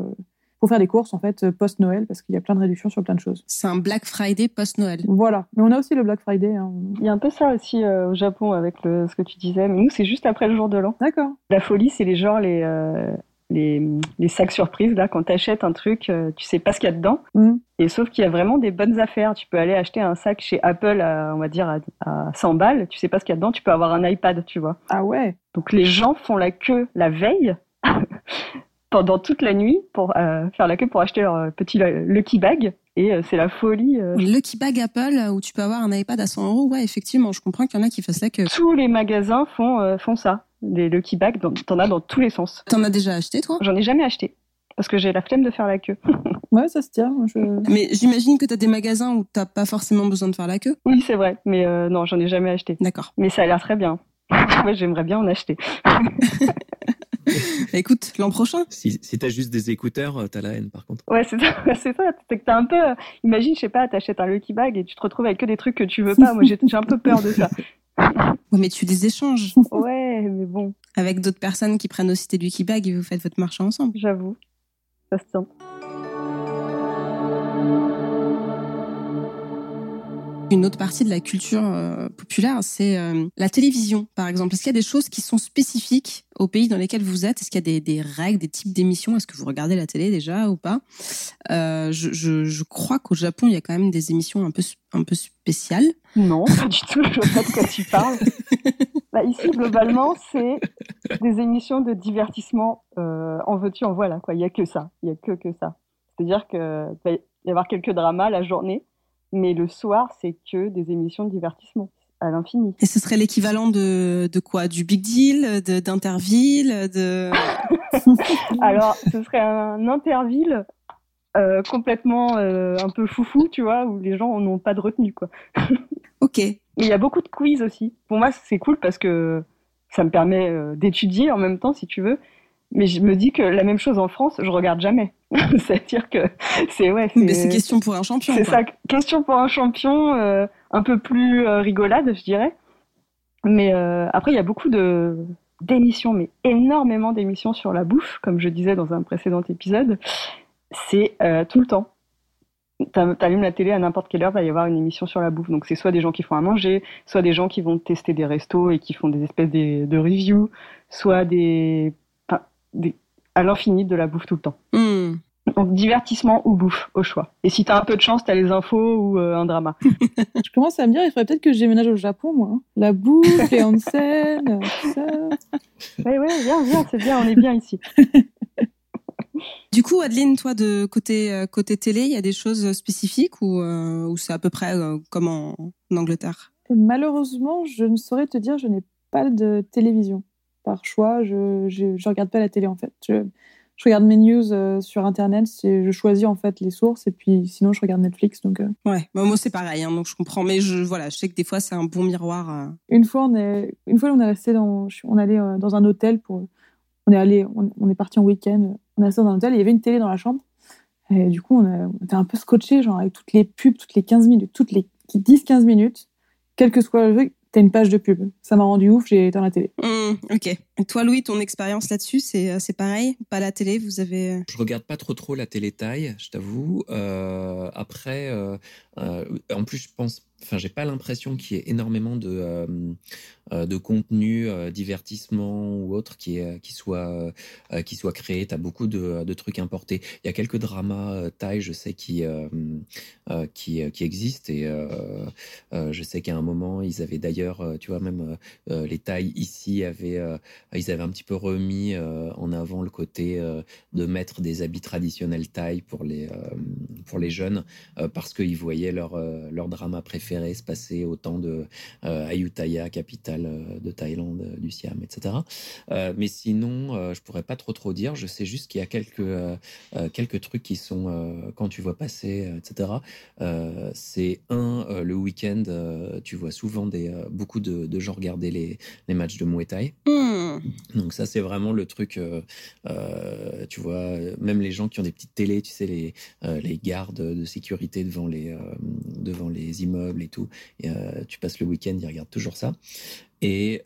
faire des courses, en fait, post-Noël, parce qu'il y a plein de réductions sur plein de choses. C'est un Black Friday post-Noël. Voilà. Mais on a aussi le Black Friday. Hein. Il y a un peu ça aussi au Japon, avec ce que tu disais. Mais nous, c'est juste après le jour de l'an. D'accord. La folie, c'est les sacs surprises, là, quand t'achètes un truc, tu sais pas ce qu'il y a dedans. Mm. Et sauf qu'il y a vraiment des bonnes affaires. Tu peux aller acheter un sac chez Apple, on va dire, à 100 balles. Tu sais pas ce qu'il y a dedans. Tu peux avoir un iPad, tu vois. Ah ouais. Donc, les gens font la queue la veille, pendant toute la nuit, pour faire la queue pour acheter leur petit Lucky Bag. Et c'est la folie. Lucky Bag Apple, où tu peux avoir un iPad à 100 euros. Ouais, effectivement, je comprends qu'il y en a qui fassent la queue. Tous les magasins font ça. Des Lucky Bag, t'en as dans tous les sens. T'en as déjà acheté, toi ? J'en ai jamais acheté, parce que j'ai la flemme de faire la queue. Ouais, ça se tient. Mais j'imagine que t'as des magasins où t'as pas forcément besoin de faire la queue. Oui, c'est vrai, mais non, j'en ai jamais acheté. D'accord. Mais ça a l'air très bien. Ouais, j'aimerais bien en acheter. Écoute, l'an prochain. Si t'as juste des écouteurs, t'as la haine, par contre. Ouais, c'est ça. C'est que t'as un peu... imagine, je sais pas, t'achètes un Lucky Bag et tu te retrouves avec que des trucs que tu veux pas. Moi, j'ai un peu peur de ça. Ouais, mais tu les échanges. Ouais, mais bon. Avec d'autres personnes qui prennent aussi tes Lucky Bag et vous faites votre marché ensemble. J'avoue, ça se tient. Une autre partie de la culture populaire, c'est la télévision, par exemple. Est-ce qu'il y a des choses qui sont spécifiques aux pays dans lesquels vous êtes ? Est-ce qu'il y a des règles, des types d'émissions ? Est-ce que vous regardez la télé déjà ou pas ? Je crois qu'au Japon, il y a quand même des émissions un peu spéciales. Non, pas du tout. Je vois pas de quoi tu parles. Bah, ici, globalement, c'est des émissions de divertissement en veux-tu, en voilà, quoi. Il n'y a que ça. Il n'y a que ça. C'est-à-dire que bah, y avoir quelques dramas la journée. Mais le soir, c'est que des émissions de divertissement, à l'infini. Et ce serait l'équivalent de quoi ? Du Big Deal, d'Interville, de... Alors, ce serait un Interville complètement un peu foufou, tu vois, où les gens n'ont pas de retenue, quoi. Ok. Et il y a beaucoup de quiz aussi. Pour moi, c'est cool parce que ça me permet d'étudier en même temps, si tu veux. Mais je me dis que la même chose en France, je regarde jamais. C'est-à-dire que c'est... ouais. C'est... mais c'est question pour un champion. C'est quoi. Ça, question pour un champion, un peu plus rigolade, je dirais. Mais après, il y a beaucoup d'émissions, mais énormément d'émissions sur la bouffe, comme je disais dans un précédent épisode. C'est tout le temps. T'allumes la télé à n'importe quelle heure, il va y avoir une émission sur la bouffe. Donc c'est soit des gens qui font à manger, soit des gens qui vont tester des restos et qui font des espèces de reviews, soit à l'infini de la bouffe tout le temps. Mm. Donc, divertissement ou bouffe, au choix. Et si t'as un peu de chance, t'as les infos ou un drama. Je commence à me dire, il faudrait peut-être que je déménage au Japon, moi. Hein. La bouffe, les onsen, tout ça. Ouais, viens, c'est bien, on est bien ici. Du coup, Adeline, toi, de côté télé, il y a des choses spécifiques ou c'est à peu près comme en Angleterre ? Malheureusement, je ne saurais te dire, je n'ai pas de télévision. Par choix, je regarde pas la télé, en fait. Je regarde mes news sur Internet, je choisis, en fait, les sources, et puis sinon, je regarde Netflix, donc... Ouais, bah, moi, c'est pareil, hein, donc je comprends, mais je sais que des fois, c'est un bon miroir. On est parti en week-end, on est resté dans un hôtel, et il y avait une télé dans la chambre, et du coup, on était un peu scotché, genre, avec toutes les pubs, toutes les 10-15 minutes, quel que soit le truc, t'as une page de pub. Ça m'a rendu ouf, j'ai éteint la télé. Mmh, ok. Et toi, Louis, ton expérience là-dessus, c'est pareil ? Pas la télé, vous avez... Je regarde pas trop la télé thaï, je t'avoue. Après, en plus, je pense... Enfin, j'ai pas l'impression qu'il y ait énormément de contenu, divertissement ou autre qui soit créé. T'as beaucoup de trucs importés. Il y a quelques dramas thaïs, je sais qui existent et je sais qu'à un moment ils avaient d'ailleurs, tu vois, même les Thaïs ici ils avaient un petit peu remis en avant le côté de mettre des habits traditionnels thaïs pour les jeunes parce qu'ils voyaient leur drama préféré se passer au temps de Ayutthaya, capitale de Thaïlande, du Siam, etc. Mais sinon, je pourrais pas trop dire. Je sais juste qu'il y a quelques trucs qui sont quand tu vois passer, etc. Le week-end, tu vois souvent beaucoup de gens regarder les matchs de Muay Thai. Donc ça, c'est vraiment le truc. Tu vois, même les gens qui ont des petites télés, tu sais, les gardes de sécurité devant les immeubles et tout. Et, tu passes le week-end, ils regardent toujours ça. Et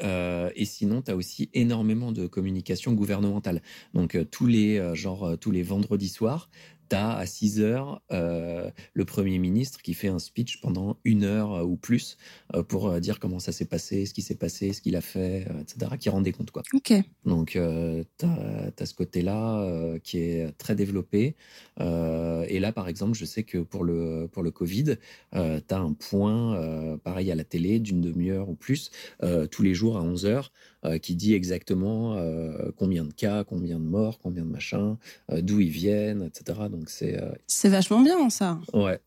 sinon, tu as aussi énormément de communication gouvernementale. Donc, tous les vendredis soirs, t'as à 6h le Premier ministre qui fait un speech pendant 1 heure ou plus pour dire comment ça s'est passé, ce qui s'est passé, ce qu'il a fait, etc., qui rend des comptes, quoi. Ok. Donc, t'as ce côté-là qui est très développé. Et là, par exemple, je sais que pour le Covid, t'as un point, pareil à la télé, d'une demi-heure ou plus, tous les jours à 11h, qui dit exactement combien de cas, combien de morts, combien de machins, d'où ils viennent, etc. Donc c'est vachement bien, ça. Ouais.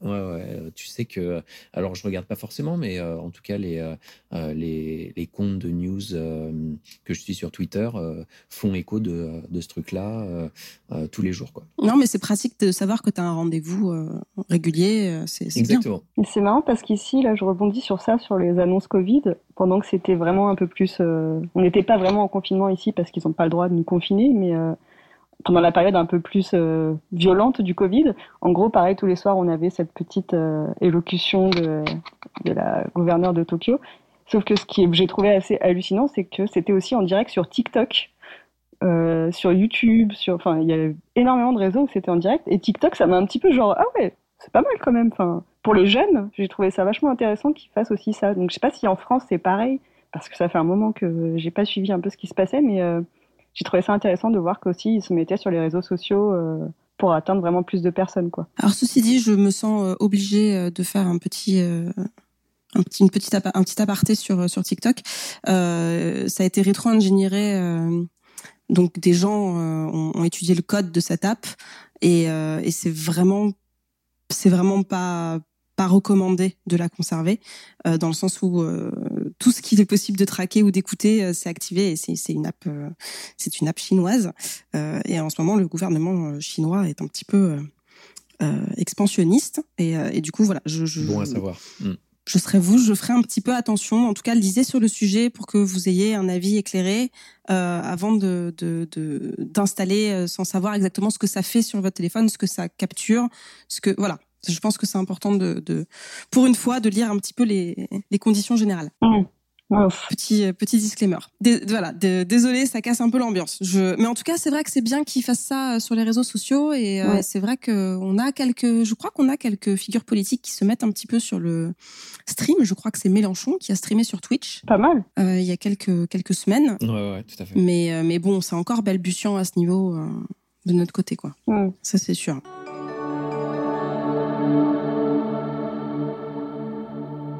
Tu sais que... Alors, je regarde pas forcément, mais en tout cas, les comptes de news que je suis sur Twitter font écho de ce truc-là tous les jours, quoi. Non, mais c'est pratique de savoir que tu as un rendez-vous régulier. C'est exactement. Bien. C'est marrant parce qu'ici, là, je rebondis sur ça, sur les annonces Covid, pendant que c'était vraiment un peu plus... on n'était pas vraiment en confinement ici parce qu'ils n'ont pas le droit de nous confiner, mais pendant la période un peu plus violente du Covid, en gros, pareil, tous les soirs, on avait cette petite élocution de la gouverneure de Tokyo. Sauf que ce que j'ai trouvé assez hallucinant, c'est que c'était aussi en direct sur TikTok, sur YouTube, enfin, il y avait énormément de réseaux où c'était en direct. Et TikTok, ça m'a un petit peu genre, ah ouais, c'est pas mal quand même. Enfin, pour les jeunes, j'ai trouvé ça vachement intéressant qu'ils fassent aussi ça. Donc, je sais pas si en France, c'est pareil, parce que ça fait un moment que j'ai pas suivi un peu ce qui se passait, mais j'ai trouvé ça intéressant de voir qu'aussi ils se mettaient sur les réseaux sociaux pour atteindre vraiment plus de personnes, quoi. Alors ceci dit, je me sens obligée de faire un petit aparté sur TikTok. Ça a été rétro-ingénieré, donc des gens ont étudié le code de cette app et c'est vraiment pas recommandé de la conserver, dans le sens où tout ce qu'il est possible de traquer ou d'écouter, c'est activé, et c'est une app chinoise. Et en ce moment, le gouvernement chinois est un petit peu expansionniste, et du coup, voilà. Bon à savoir. Je serais vous, je ferai un petit peu attention. En tout cas, lisez sur le sujet pour que vous ayez un avis éclairé avant d'installer sans savoir exactement ce que ça fait sur votre téléphone, ce que ça capture, voilà. Je pense que c'est important de pour une fois, de lire un petit peu les conditions générales. Petit disclaimer. Désolé, ça casse un peu l'ambiance. Mais en tout cas, c'est vrai que c'est bien qu'ils fassent ça sur les réseaux sociaux et c'est vrai que je crois qu'on a quelques figures politiques qui se mettent un petit peu sur le stream. Je crois que c'est Mélenchon qui a streamé sur Twitch. Pas mal. Il y a quelques semaines. Ouais, tout à fait. Mais bon, c'est encore balbutiant à ce niveau de notre côté, quoi. Ça, c'est sûr.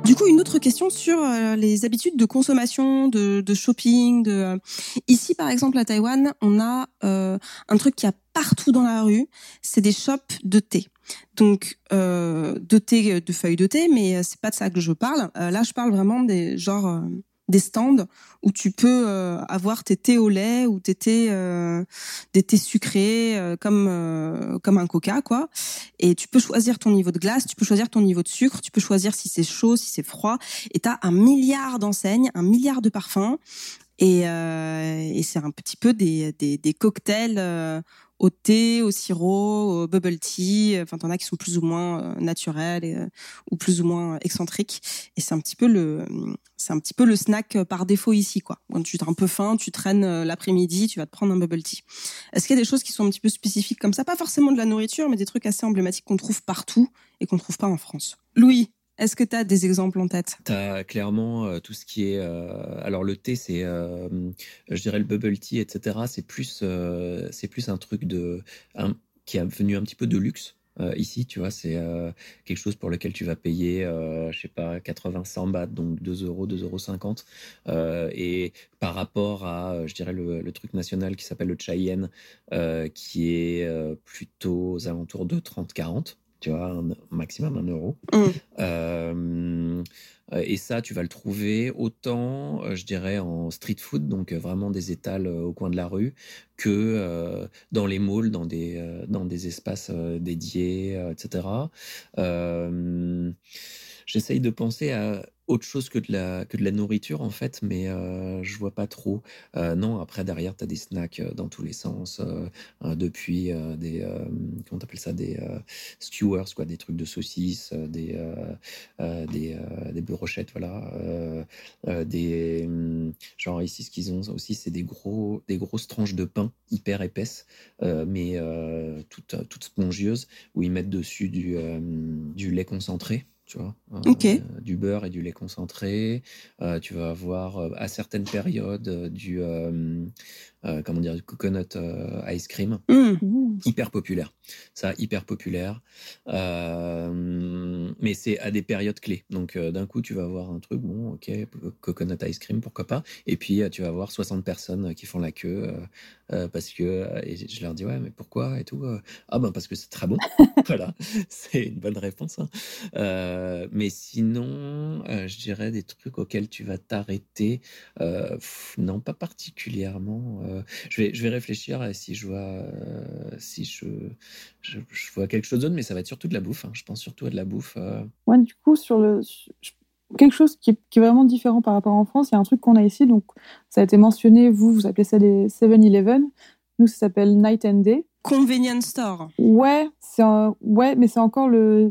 Du coup, une autre question sur les habitudes de consommation, de shopping. Ici, par exemple, à Taïwan, on a un truc qu'il y a partout dans la rue, c'est des shops de thé. Donc, de feuilles de thé, mais c'est pas de ça que je parle. Là, je parle vraiment des stands où tu peux avoir tes thés au lait ou des thés sucrés comme un coca, quoi. Et tu peux choisir ton niveau de glace, tu peux choisir ton niveau de sucre, tu peux choisir si c'est chaud, si c'est froid. Et t'as 1 milliard d'enseignes, 1 milliard de parfums. Et c'est un petit peu des cocktails au thé, au sirop, au bubble tea. Enfin, t'en as qui sont plus ou moins naturels ou plus ou moins excentriques. Et c'est un petit peu le snack par défaut ici, quoi. Quand tu as un peu faim, tu traînes l'après-midi, tu vas te prendre un bubble tea. Est-ce qu'il y a des choses qui sont un petit peu spécifiques comme ça ? Pas forcément de la nourriture, mais des trucs assez emblématiques qu'on trouve partout et qu'on trouve pas en France. Louis, Est-ce que tu as des exemples en tête ? Tu as clairement tout ce qui est... alors, le thé, c'est... je dirais le bubble tea, etc. C'est plus un truc qui est venu un petit peu de luxe. Ici, tu vois, c'est quelque chose pour lequel tu vas payer, je sais pas, 80-100 bahts, donc 2 euros, 2,50 €. Et par rapport à, je dirais, le truc national qui s'appelle le chai-yen, qui est plutôt aux alentours de 30-40, tu vois, maximum 1 euro. Et ça, tu vas le trouver autant, je dirais, en street food, donc vraiment des étals au coin de la rue, que dans les malls, dans des espaces dédiés, etc. J'essaye de penser à autre chose que de la nourriture, en fait, mais je vois pas trop. Non, après, derrière, tu as des snacks dans tous les sens, depuis des... comment t'appelles ça ? Des skewers, quoi, des trucs de saucisses, des brochettes, voilà. Des... genre, ici, ce qu'ils ont aussi, c'est des grosses tranches de pain hyper épaisses, mais toutes spongieuses, où ils mettent dessus du lait concentré. Tu vois, okay. Du beurre et du lait concentré. Tu vas avoir à certaines périodes du coconut ice cream, hyper populaire. Mais c'est à des périodes clés. Donc d'un coup, tu vas avoir un truc, bon, ok, coconut ice cream, pourquoi pas. Et puis tu vas avoir 60 personnes qui font la queue parce que je leur dis ouais, mais pourquoi et tout. Ah ben parce que c'est très bon. Voilà, c'est une bonne réponse. Hein. Mais sinon, je dirais des trucs auxquels tu vas t'arrêter. Non, pas particulièrement. Je vais réfléchir à si je vois si je vois quelque chose d'autre, mais ça va être surtout de la bouffe. Hein. Je pense surtout à de la bouffe. Ouais, du coup, quelque chose qui est vraiment différent par rapport en France, il y a un truc qu'on a ici. Donc, ça a été mentionné. Vous appelez ça des 7-Eleven. Nous, ça s'appelle Night and Day. Convenience store. Ouais, mais c'est encore le.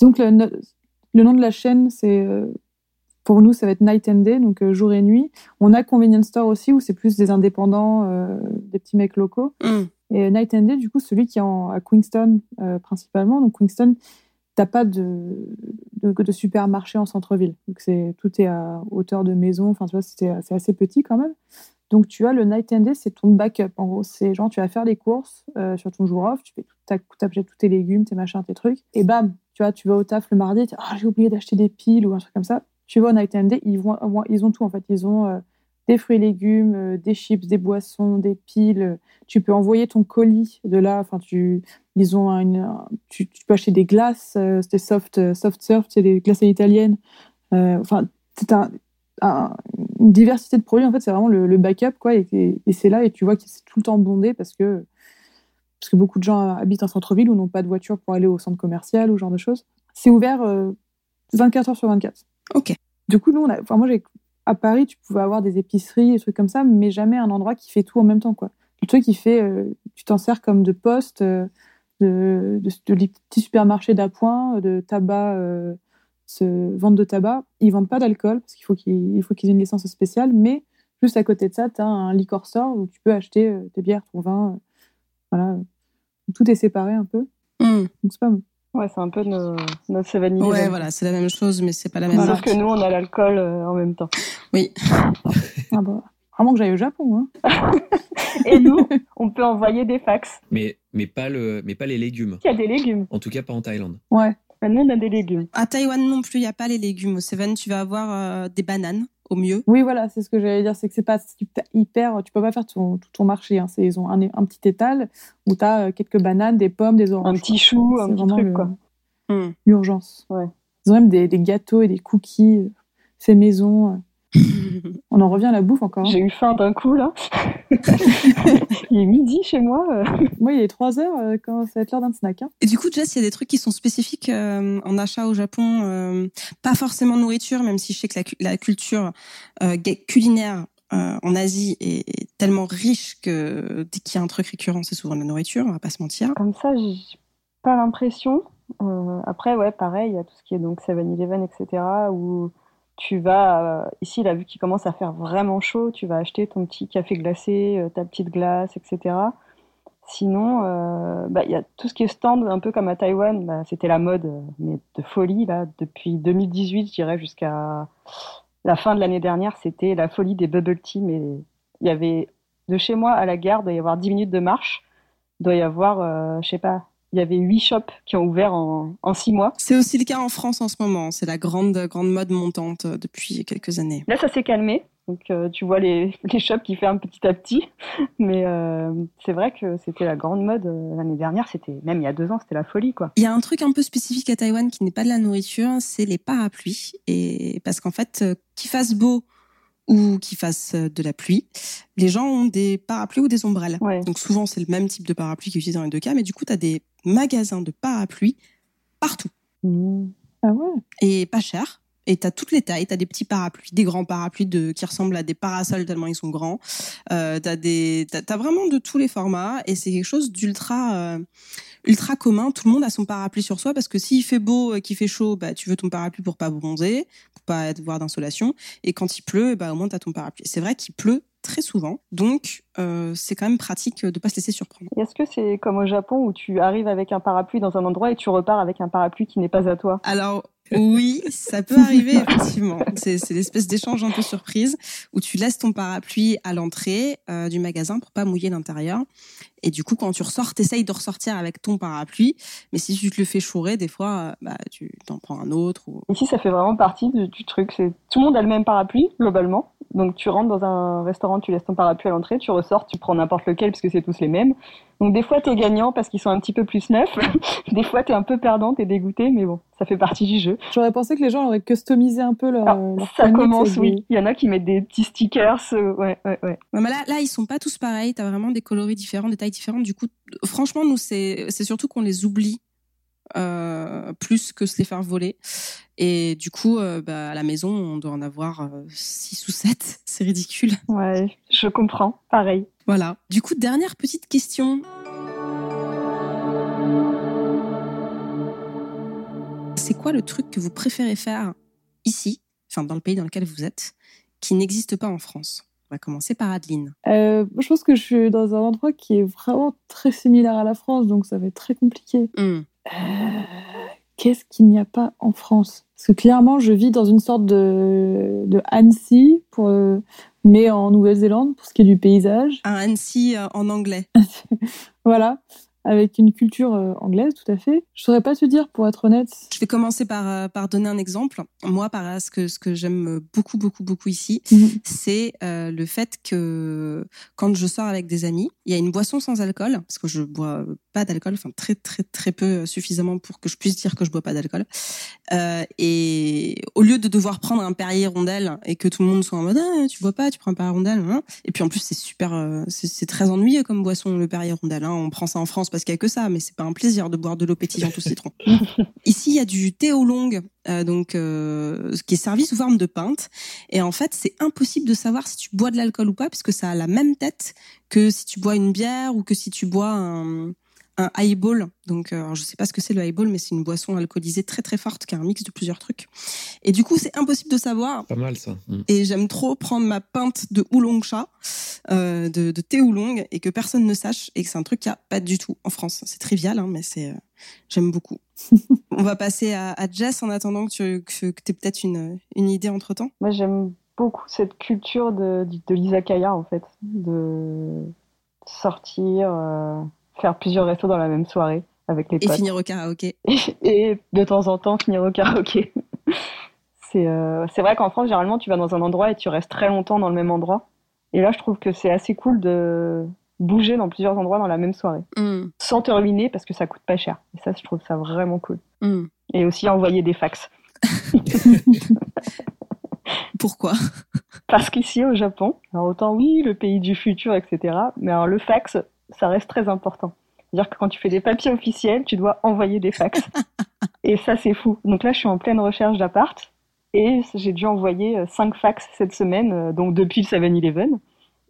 Donc, le nom de la chaîne, c'est, pour nous, ça va être Night and Day, donc jour et nuit. On a Convenience Store aussi, où c'est plus des indépendants, des petits mecs locaux. Et Night and Day, du coup, celui qui est à Queenstown, principalement. Donc, Queenstown, t'as pas de supermarché en centre-ville. Donc, tout est à hauteur de maison. Enfin, tu vois, c'est assez petit quand même. Donc, tu as le Night and Day, c'est ton backup. En gros, c'est genre, tu vas faire les courses sur ton jour off, tu fais t'achètes tous tes légumes, tes machins, tes trucs, et bam! Tu vois, tu vas au taf le mardi, tu dis « Ah, j'ai oublié d'acheter des piles » ou un truc comme ça. Tu vas au Night and Day, ils ont tout en fait. Ils ont des fruits et légumes, des chips, des boissons, des piles. Tu peux envoyer ton colis de là. Enfin, tu peux acheter des glaces, des soft serve, c'est des glaces à l'italienne. Enfin, c'est une diversité de produits. En fait, c'est vraiment le backup, quoi. Et c'est là, et tu vois que c'est tout le temps bondé parce que beaucoup de gens habitent en centre-ville ou n'ont pas de voiture pour aller au centre commercial ou ce genre de choses. C'est ouvert 24h/24. OK. Du coup, nous, à Paris, tu pouvais avoir des épiceries, des trucs comme ça, mais jamais un endroit qui fait tout en même temps, quoi. Le truc qui fait... tu t'en sers comme de poste, de petits supermarchés d'appoint, de tabac, vente de tabac. Ils ne vendent pas d'alcool, parce qu'il faut qu'ils aient une licence spéciale, mais juste à côté de ça, tu as un liquor store où tu peux acheter tes bières, ton vin... Voilà, tout est séparé un peu. Donc, c'est pas bon. Ouais, c'est un peu notre Savannah. Ouais, voilà, c'est la même chose, mais c'est pas la même chose. Sauf que nous, on a l'alcool en même temps. Oui. Ah bah, vraiment que j'aille au Japon. Hein. Et nous, on peut envoyer des fax. Mais pas les légumes. Il y a des légumes. En tout cas, pas en Thaïlande. Ouais. Maintenant, on a des légumes. À Taïwan non plus, il n'y a pas les légumes. Au Seven, tu vas avoir des bananes. Au mieux. Oui, voilà, c'est ce que j'allais dire, c'est que c'est pas hyper... Tu peux pas faire tout ton marché, hein. Ils ont un petit étal où tu as quelques bananes, des pommes, des oranges. Un petit chou, un petit truc, quoi. L'urgence. Ouais. Ils ont même des gâteaux et des cookies fait maison. On en revient à la bouffe encore. Hein. J'ai eu faim d'un coup, là. Il est midi chez moi. Moi, il est 3h quand ça va être l'heure d'un snack. Hein. Et du coup, Jess, il y a des trucs qui sont spécifiques en achat au Japon. Pas forcément nourriture, même si je sais que la culture culinaire en Asie est tellement riche que dès qu'il y a un truc récurrent, c'est souvent de la nourriture, on va pas se mentir. Comme ça, j'ai pas l'impression. Après, ouais, pareil, il y a tout ce qui est donc 7-Eleven, etc., où... Tu vas, ici, là, vu qu'il commence à faire vraiment chaud, tu vas acheter ton petit café glacé, ta petite glace, etc. Sinon, y a tout ce qui est stand, un peu comme à Taïwan, c'était la mode, mais de folie, là, depuis 2018, je dirais, jusqu'à la fin de l'année dernière, c'était la folie des bubble tea, mais il y avait, de chez moi à la gare, doit y avoir 10 minutes de marche, doit y avoir, je sais pas, il y avait 8 shops qui ont ouvert en 6 mois. C'est aussi le cas en France en ce moment, c'est la grande mode montante depuis quelques années. Là, ça s'est calmé. Donc, tu vois les shops qui ferment petit à petit. Mais c'est vrai que c'était la grande mode l'année dernière. C'était, même il y a 2 ans, c'était la folie, quoi. Il y a un truc un peu spécifique à Taïwan qui n'est pas de la nourriture, c'est les parapluies. Et parce qu'en fait, qu'il fasse beau ou qu'il fasse de la pluie, les gens ont des parapluies ou des ombrelles. Ouais. Donc souvent, c'est le même type de parapluie qu'ils utilisent dans les 2 cas. Mais du coup, tu as des magasins de parapluies partout. Mmh. Ah ouais. Et pas cher. Et t'as toutes les tailles, t'as des petits parapluies, des grands parapluies qui ressemblent à des parasols tellement ils sont grands. T'as vraiment de tous les formats et c'est quelque chose d'ultra commun. Tout le monde a son parapluie sur soi parce que s'il fait beau et qu'il fait chaud, tu veux ton parapluie pour pas bronzer, pour pas avoir d'insolation. Et quand il pleut, au moins t'as ton parapluie. C'est vrai qu'il pleut très souvent, donc c'est quand même pratique de pas se laisser surprendre. Et est-ce que c'est comme au Japon où tu arrives avec un parapluie dans un endroit et tu repars avec un parapluie qui n'est pas à toi ? Alors oui, ça peut arriver, effectivement. C'est l'espèce d'échange un peu surprise où tu laisses ton parapluie à l'entrée du magasin pour pas mouiller l'intérieur. Et du coup, quand tu ressors, t'essayes de ressortir avec ton parapluie. Mais si tu te le fais chourer, des fois, tu t'en prends un autre. Ou... Ici, ça fait vraiment partie du truc. Tout le monde a le même parapluie, globalement. Donc, tu rentres dans un restaurant, tu laisses ton parapluie à l'entrée, tu ressors, tu prends n'importe lequel parce que c'est tous les mêmes. Donc, des fois, t'es gagnant parce qu'ils sont un petit peu plus neufs. Des fois, t'es un peu perdant, t'es dégoûté, mais bon, ça fait partie du jeu. J'aurais pensé que les gens auraient customisé un peu leur ça commence, oui. Il y en a qui mettent des petits stickers. Ouais. Non, mais là, ils sont pas tous pareils. T'as vraiment des coloris différents, des tailles différentes. Du coup, franchement, nous, c'est surtout qu'on les oublie. Plus que se les faire voler. Et du coup, à la maison, on doit en avoir 6 ou 7. C'est ridicule. Ouais, je comprends. Pareil. Voilà. Du coup, dernière petite question. C'est quoi le truc que vous préférez faire ici, enfin dans le pays dans lequel vous êtes, qui n'existe pas en France ? On va commencer par Adeline. Je pense que je suis dans un endroit qui est vraiment très similaire à la France, donc ça va être très compliqué. Qu'est-ce qu'il n'y a pas en France ? Parce que clairement, je vis dans une sorte de Annecy, mais en Nouvelle-Zélande, pour ce qui est du paysage. Un Annecy en anglais. Voilà, avec une culture anglaise, tout à fait. Je ne saurais pas te dire, pour être honnête. Je vais commencer par donner un exemple. Moi, ce que j'aime beaucoup, beaucoup, beaucoup ici, c'est le fait que quand je sors avec des amis, il y a une boisson sans alcool, parce que je ne bois pas d'alcool, enfin très, très, très peu, suffisamment pour que je puisse dire que je ne bois pas d'alcool. Et au lieu de devoir prendre un Perrier rondelle et que tout le monde soit en mode « tu ne bois pas, tu prends un Perrier rondelle hein ». Et puis en plus, c'est super, c'est très ennuyeux comme boisson, le Perrier rondelle. On prend ça en France parce qu'il n'y a que ça, mais c'est pas un plaisir de boire de l'eau pétillante au citron. Ici, il y a du thé au long, qui est servi sous forme de pinte. Et en fait, c'est impossible de savoir si tu bois de l'alcool ou pas, puisque ça a la même tête que si tu bois une bière ou que si tu bois un highball. Donc, je sais pas ce que c'est le highball, mais c'est une boisson alcoolisée très très forte, qui a un mix de plusieurs trucs. Et du coup, c'est impossible de savoir. Pas mal ça. Et j'aime trop prendre ma pinte de oolong cha, de thé oolong, et que personne ne sache, et que c'est un truc qu'il n'y a pas du tout en France. C'est trivial, mais j'aime beaucoup. On va passer à Jess en attendant que t'aies peut-être une idée entre temps. Moi, j'aime beaucoup cette culture de l'izakaya, en fait, de sortir. Faire plusieurs restos dans la même soirée avec les potes. Et finir au karaoké. Et de temps en temps, finir au karaoké. C'est vrai qu'en France, généralement, tu vas dans un endroit et tu restes très longtemps dans le même endroit. Et là, je trouve que c'est assez cool de bouger dans plusieurs endroits dans la même soirée. Sans te ruiner parce que ça coûte pas cher. Et ça, je trouve ça vraiment cool. Et aussi envoyer des fax. Pourquoi ? Parce qu'ici, au Japon, alors autant oui, le pays du futur, etc. Mais alors le fax... ça reste très important. C'est-à-dire que quand tu fais des papiers officiels, tu dois envoyer des fax. Et ça, c'est fou. Donc là, je suis en pleine recherche d'appart et j'ai dû envoyer 5 fax cette semaine, donc depuis le 7-Eleven.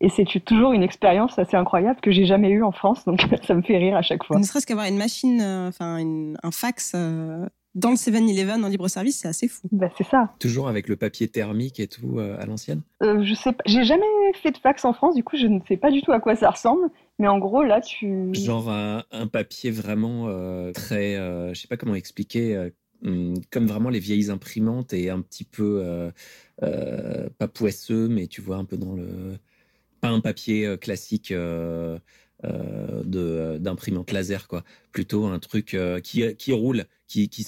Et c'est toujours une expérience assez incroyable que j'ai jamais eue en France, donc ça me fait rire à chaque fois. Ne serait-ce qu'avoir une machine, un fax dans le 7-Eleven en libre-service, c'est assez fou. Bah, c'est ça. Toujours avec le papier thermique et tout à l'ancienne Je sais pas, j'ai jamais fait de fax en France, du coup je ne sais pas du tout à quoi ça ressemble. Mais en gros, là, tu... Genre un papier vraiment très... je sais pas comment expliquer... comme vraiment les vieilles imprimantes et un petit peu pas poisseux, mais tu vois un peu dans le pas un papier classique d'imprimante laser quoi, plutôt un truc qui roule, qui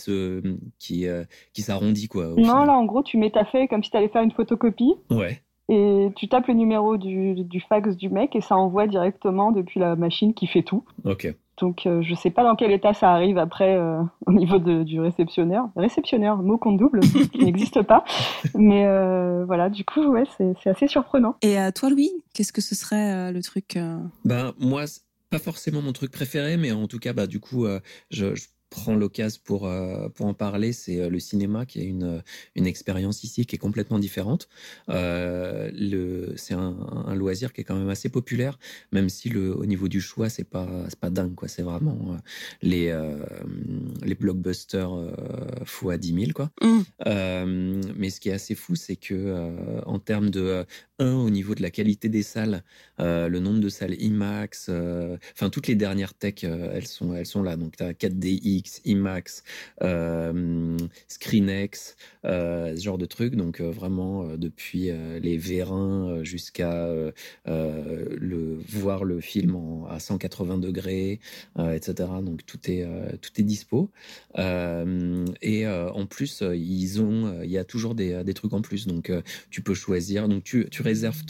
s'arrondit quoi. Non final. Là en gros tu mets ta feuille comme si t'allais faire une photocopie. Ouais. Et tu tapes le numéro du fax du mec et ça envoie directement depuis la machine qui fait tout. Ok. Donc, je sais pas dans quel état ça arrive après au niveau du réceptionnaire. Réceptionnaire, mot compte double, qui n'existe pas. Mais voilà, du coup, ouais, c'est assez surprenant. Et à toi, Louis, qu'est-ce que ce serait le truc Ben, moi, c'est pas forcément mon truc préféré, mais en tout cas, bah, du coup, je prends l'occasion pour en parler. C'est le cinéma qui est une expérience ici qui est complètement différente. C'est un loisir qui est quand même assez populaire, même si au niveau du choix c'est pas dingue quoi. C'est vraiment les blockbusters fois 10 000 quoi. Mais ce qui est assez fou, c'est que en termes de au niveau de la qualité des salles, le nombre de salles IMAX, enfin toutes les dernières tech, elles sont là. Donc t'as 4DX, IMAX, ScreenX, ce genre de trucs. Donc vraiment depuis les vérins jusqu'à voir le film à 180 degrés, etc. Donc tout est dispo. Et en plus il y a toujours des trucs en plus. Donc tu peux choisir. Donc tu réserves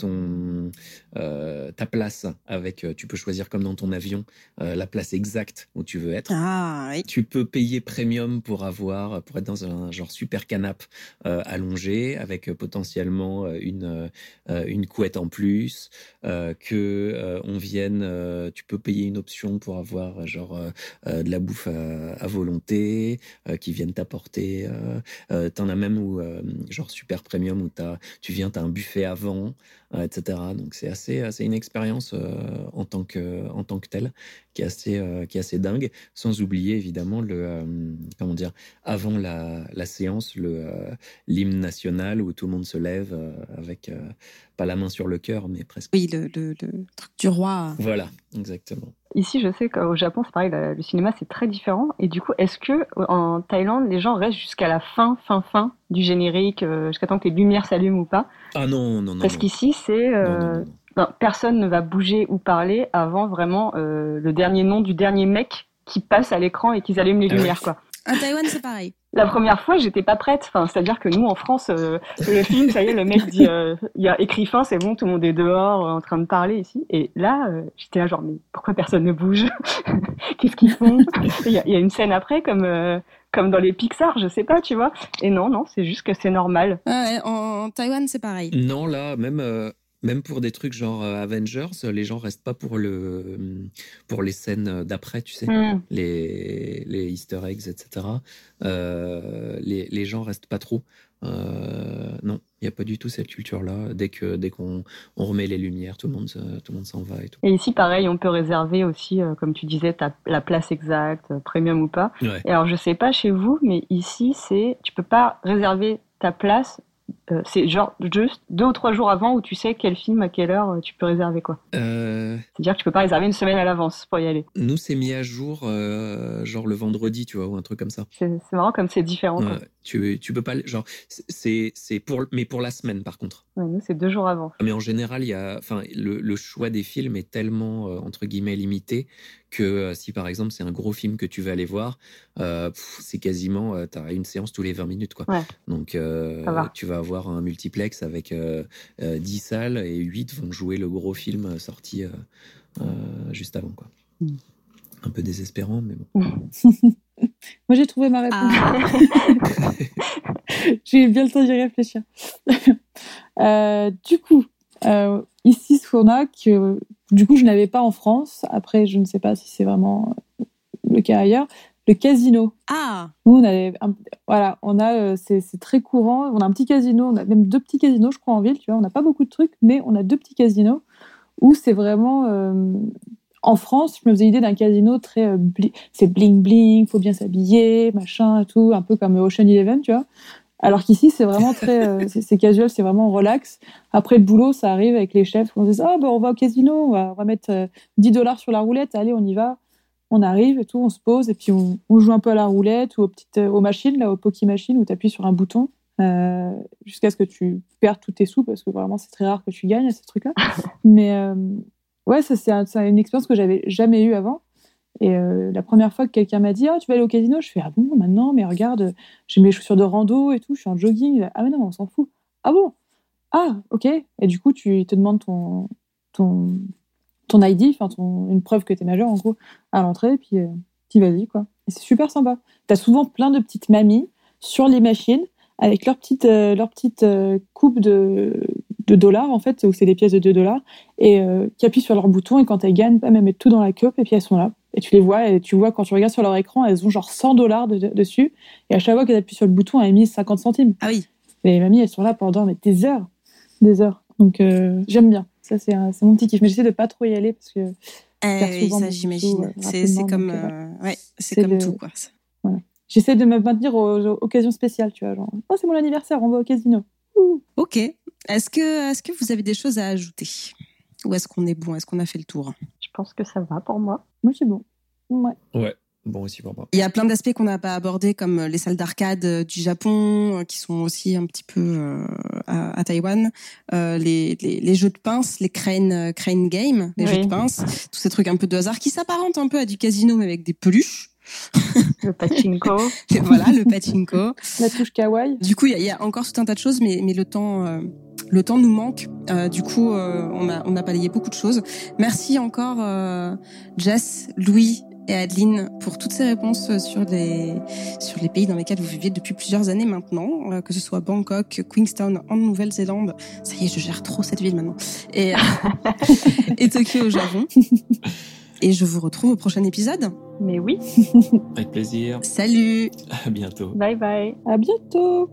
ta place avec, tu peux choisir comme dans ton avion la place exacte où tu veux être. Ah, oui. Tu peux payer premium pour être dans un genre super canap allongé avec potentiellement une couette en plus on vienne. Tu peux payer une option pour avoir genre de la bouffe à volonté qui viennent t'apporter. T'en as même où genre super premium où t'as un buffet avant. Etc. Donc c'est assez une expérience en tant que telle qui est assez dingue. Sans oublier évidemment avant la séance l'hymne national où tout le monde se lève avec pas la main sur le cœur mais presque. Oui, le truc du roi. Voilà, exactement. Ici, je sais qu'au Japon, c'est pareil, le cinéma, c'est très différent. Et du coup, est-ce qu'en Thaïlande, les gens restent jusqu'à la fin du générique, jusqu'à temps que les lumières s'allument ou pas ? Ah non. Parce qu'ici, c'est... Non, personne ne va bouger ou parler avant vraiment le dernier nom du dernier mec qui passe à l'écran et qu'ils allument les lumières, quoi. À Taïwan, c'est pareil. La première fois, j'étais pas prête. Enfin, c'est-à-dire que nous, en France, le film, ça y est, le mec dit, il y a écrit fin, c'est bon, tout le monde est dehors, en train de parler ici. Et là, j'étais là genre, mais pourquoi personne ne bouge ? Qu'est-ce qu'ils font ? Il y a une scène après, comme dans les Pixar, je sais pas, tu vois. Et non, c'est juste que c'est normal. En Taïwan, c'est pareil. Non, là, même... Même pour des trucs genre Avengers, les gens restent pas pour les scènes d'après, tu sais, les Easter eggs, etc. Les gens restent pas trop. Non, il n'y a pas du tout cette culture-là. Dès qu'on remet les lumières, tout le monde s'en va et tout. Et ici, pareil, on peut réserver aussi, comme tu disais, la place exacte, premium ou pas. Ouais. Et alors, je sais pas chez vous, mais ici, tu peux pas réserver ta place. C'est genre juste 2 ou 3 jours avant où tu sais quel film, à quelle heure tu peux réserver quoi. C'est-à-dire que tu peux pas réserver une semaine à l'avance pour y aller. Nous, c'est mis à jour genre le vendredi, tu vois, ou un truc comme ça. C'est marrant comme c'est différent. Ouais, tu peux pas genre c'est pour la semaine par contre. Ouais, nous, c'est 2 jours avant. Mais en général, le choix des films est tellement entre guillemets limité que si par exemple c'est un gros film que tu veux aller voir, c'est quasiment t'as une séance tous les 20 minutes quoi. Ouais. Donc tu vas avoir un multiplex avec 10 salles et 8 vont jouer le gros film sorti juste avant quoi. Un peu désespérant mais bon. Moi j'ai trouvé ma réponse. J'ai eu bien le temps d'y réfléchir. Du coup ici ce qu'on a que du coup je n'avais pas en France, après je ne sais pas si c'est vraiment le cas ailleurs, le casino. Ah. Nous, c'est très courant. On a un petit casino, on a même 2 petits casinos, je crois, en ville. Tu vois, on n'a pas beaucoup de trucs, mais on a 2 petits casinos où c'est vraiment En France, je me faisais l'idée d'un casino très... c'est bling-bling, faut bien s'habiller, machin, tout, un peu comme Ocean Eleven, tu vois. Alors qu'ici, c'est vraiment très... c'est casual, c'est vraiment relax. Après le boulot, ça arrive avec les chefs. On se dit, ah, ben, on va au casino, on va mettre $10 sur la roulette. Allez, on y va. On arrive et tout, on se pose. Et puis, on joue un peu à la roulette ou aux machines, là, aux poké-machines, où tu appuies sur un bouton jusqu'à ce que tu perdes tous tes sous, parce que vraiment, c'est très rare que tu gagnes à ce truc-là. Mais... ouais, ça, c'est une expérience que j'avais jamais eue avant. Et la première fois que quelqu'un m'a dit « Ah, tu vas aller au casino ?» Je fais « Ah bon, maintenant, mais regarde, j'ai mes chaussures de rando et tout, je suis en jogging. »« Ah mais non, on s'en fout. »« Ah bon ? » ?»« Ah, ok. » Et du coup, tu te demandes ton ID, une preuve que t'es majeur, en gros, à l'entrée, puis t'y vas-y, quoi. Et c'est super sympa. T'as souvent plein de petites mamies sur les machines, avec leur petite coupe de $, en fait, où c'est des pièces de $, et qui appuient sur leur bouton, et quand elles gagnent, elles mettent tout dans la cup, et puis elles sont là. Et tu les vois, et tu vois, quand tu regardes sur leur écran, elles ont genre $100 dessus, et à chaque fois qu'elles appuient sur le bouton, elles misent 50 centimes. Ah oui. Et les mamies, elles sont là pendant des heures. Donc, j'aime bien. Ça, c'est mon petit kiff. Mais j'essaie de pas trop y aller, parce que... oui, ça, j'imagine. Tout, c'est comme... donc, ouais, c'est comme tout, quoi. Ça. Voilà. J'essaie de me maintenir aux occasions spéciales, tu vois, genre « Oh, c'est mon anniversaire, on va au casino !» Ok. Est-ce que vous avez des choses à ajouter ? Ou est-ce qu'on est bon ? Est-ce qu'on a fait le tour ? Je pense que ça va pour moi. Moi, c'est bon. Ouais. Bon aussi pour moi. Il y a plein d'aspects qu'on n'a pas abordés, comme les salles d'arcade du Japon, qui sont aussi un petit peu à Taïwan, les jeux de pince, les crane game, les jeux de pince, tous ces trucs un peu de hasard qui s'apparentent un peu à du casino, mais avec des peluches. Le pachinko. Voilà, le pachinko. La touche kawaii. Du coup, il y a encore tout un tas de choses, mais le temps nous manque. Du coup, on a balayé beaucoup de choses. Merci encore, Jess, Louis et Adeline, pour toutes ces réponses sur les pays dans lesquels vous vivez depuis plusieurs années maintenant, que ce soit Bangkok, Queenstown en Nouvelle-Zélande. Ça y est, je gère trop cette ville maintenant. Et, et Tokyo au Japon. Et je vous retrouve au prochain épisode. Mais oui. Avec plaisir. Salut. À bientôt. Bye bye. À bientôt.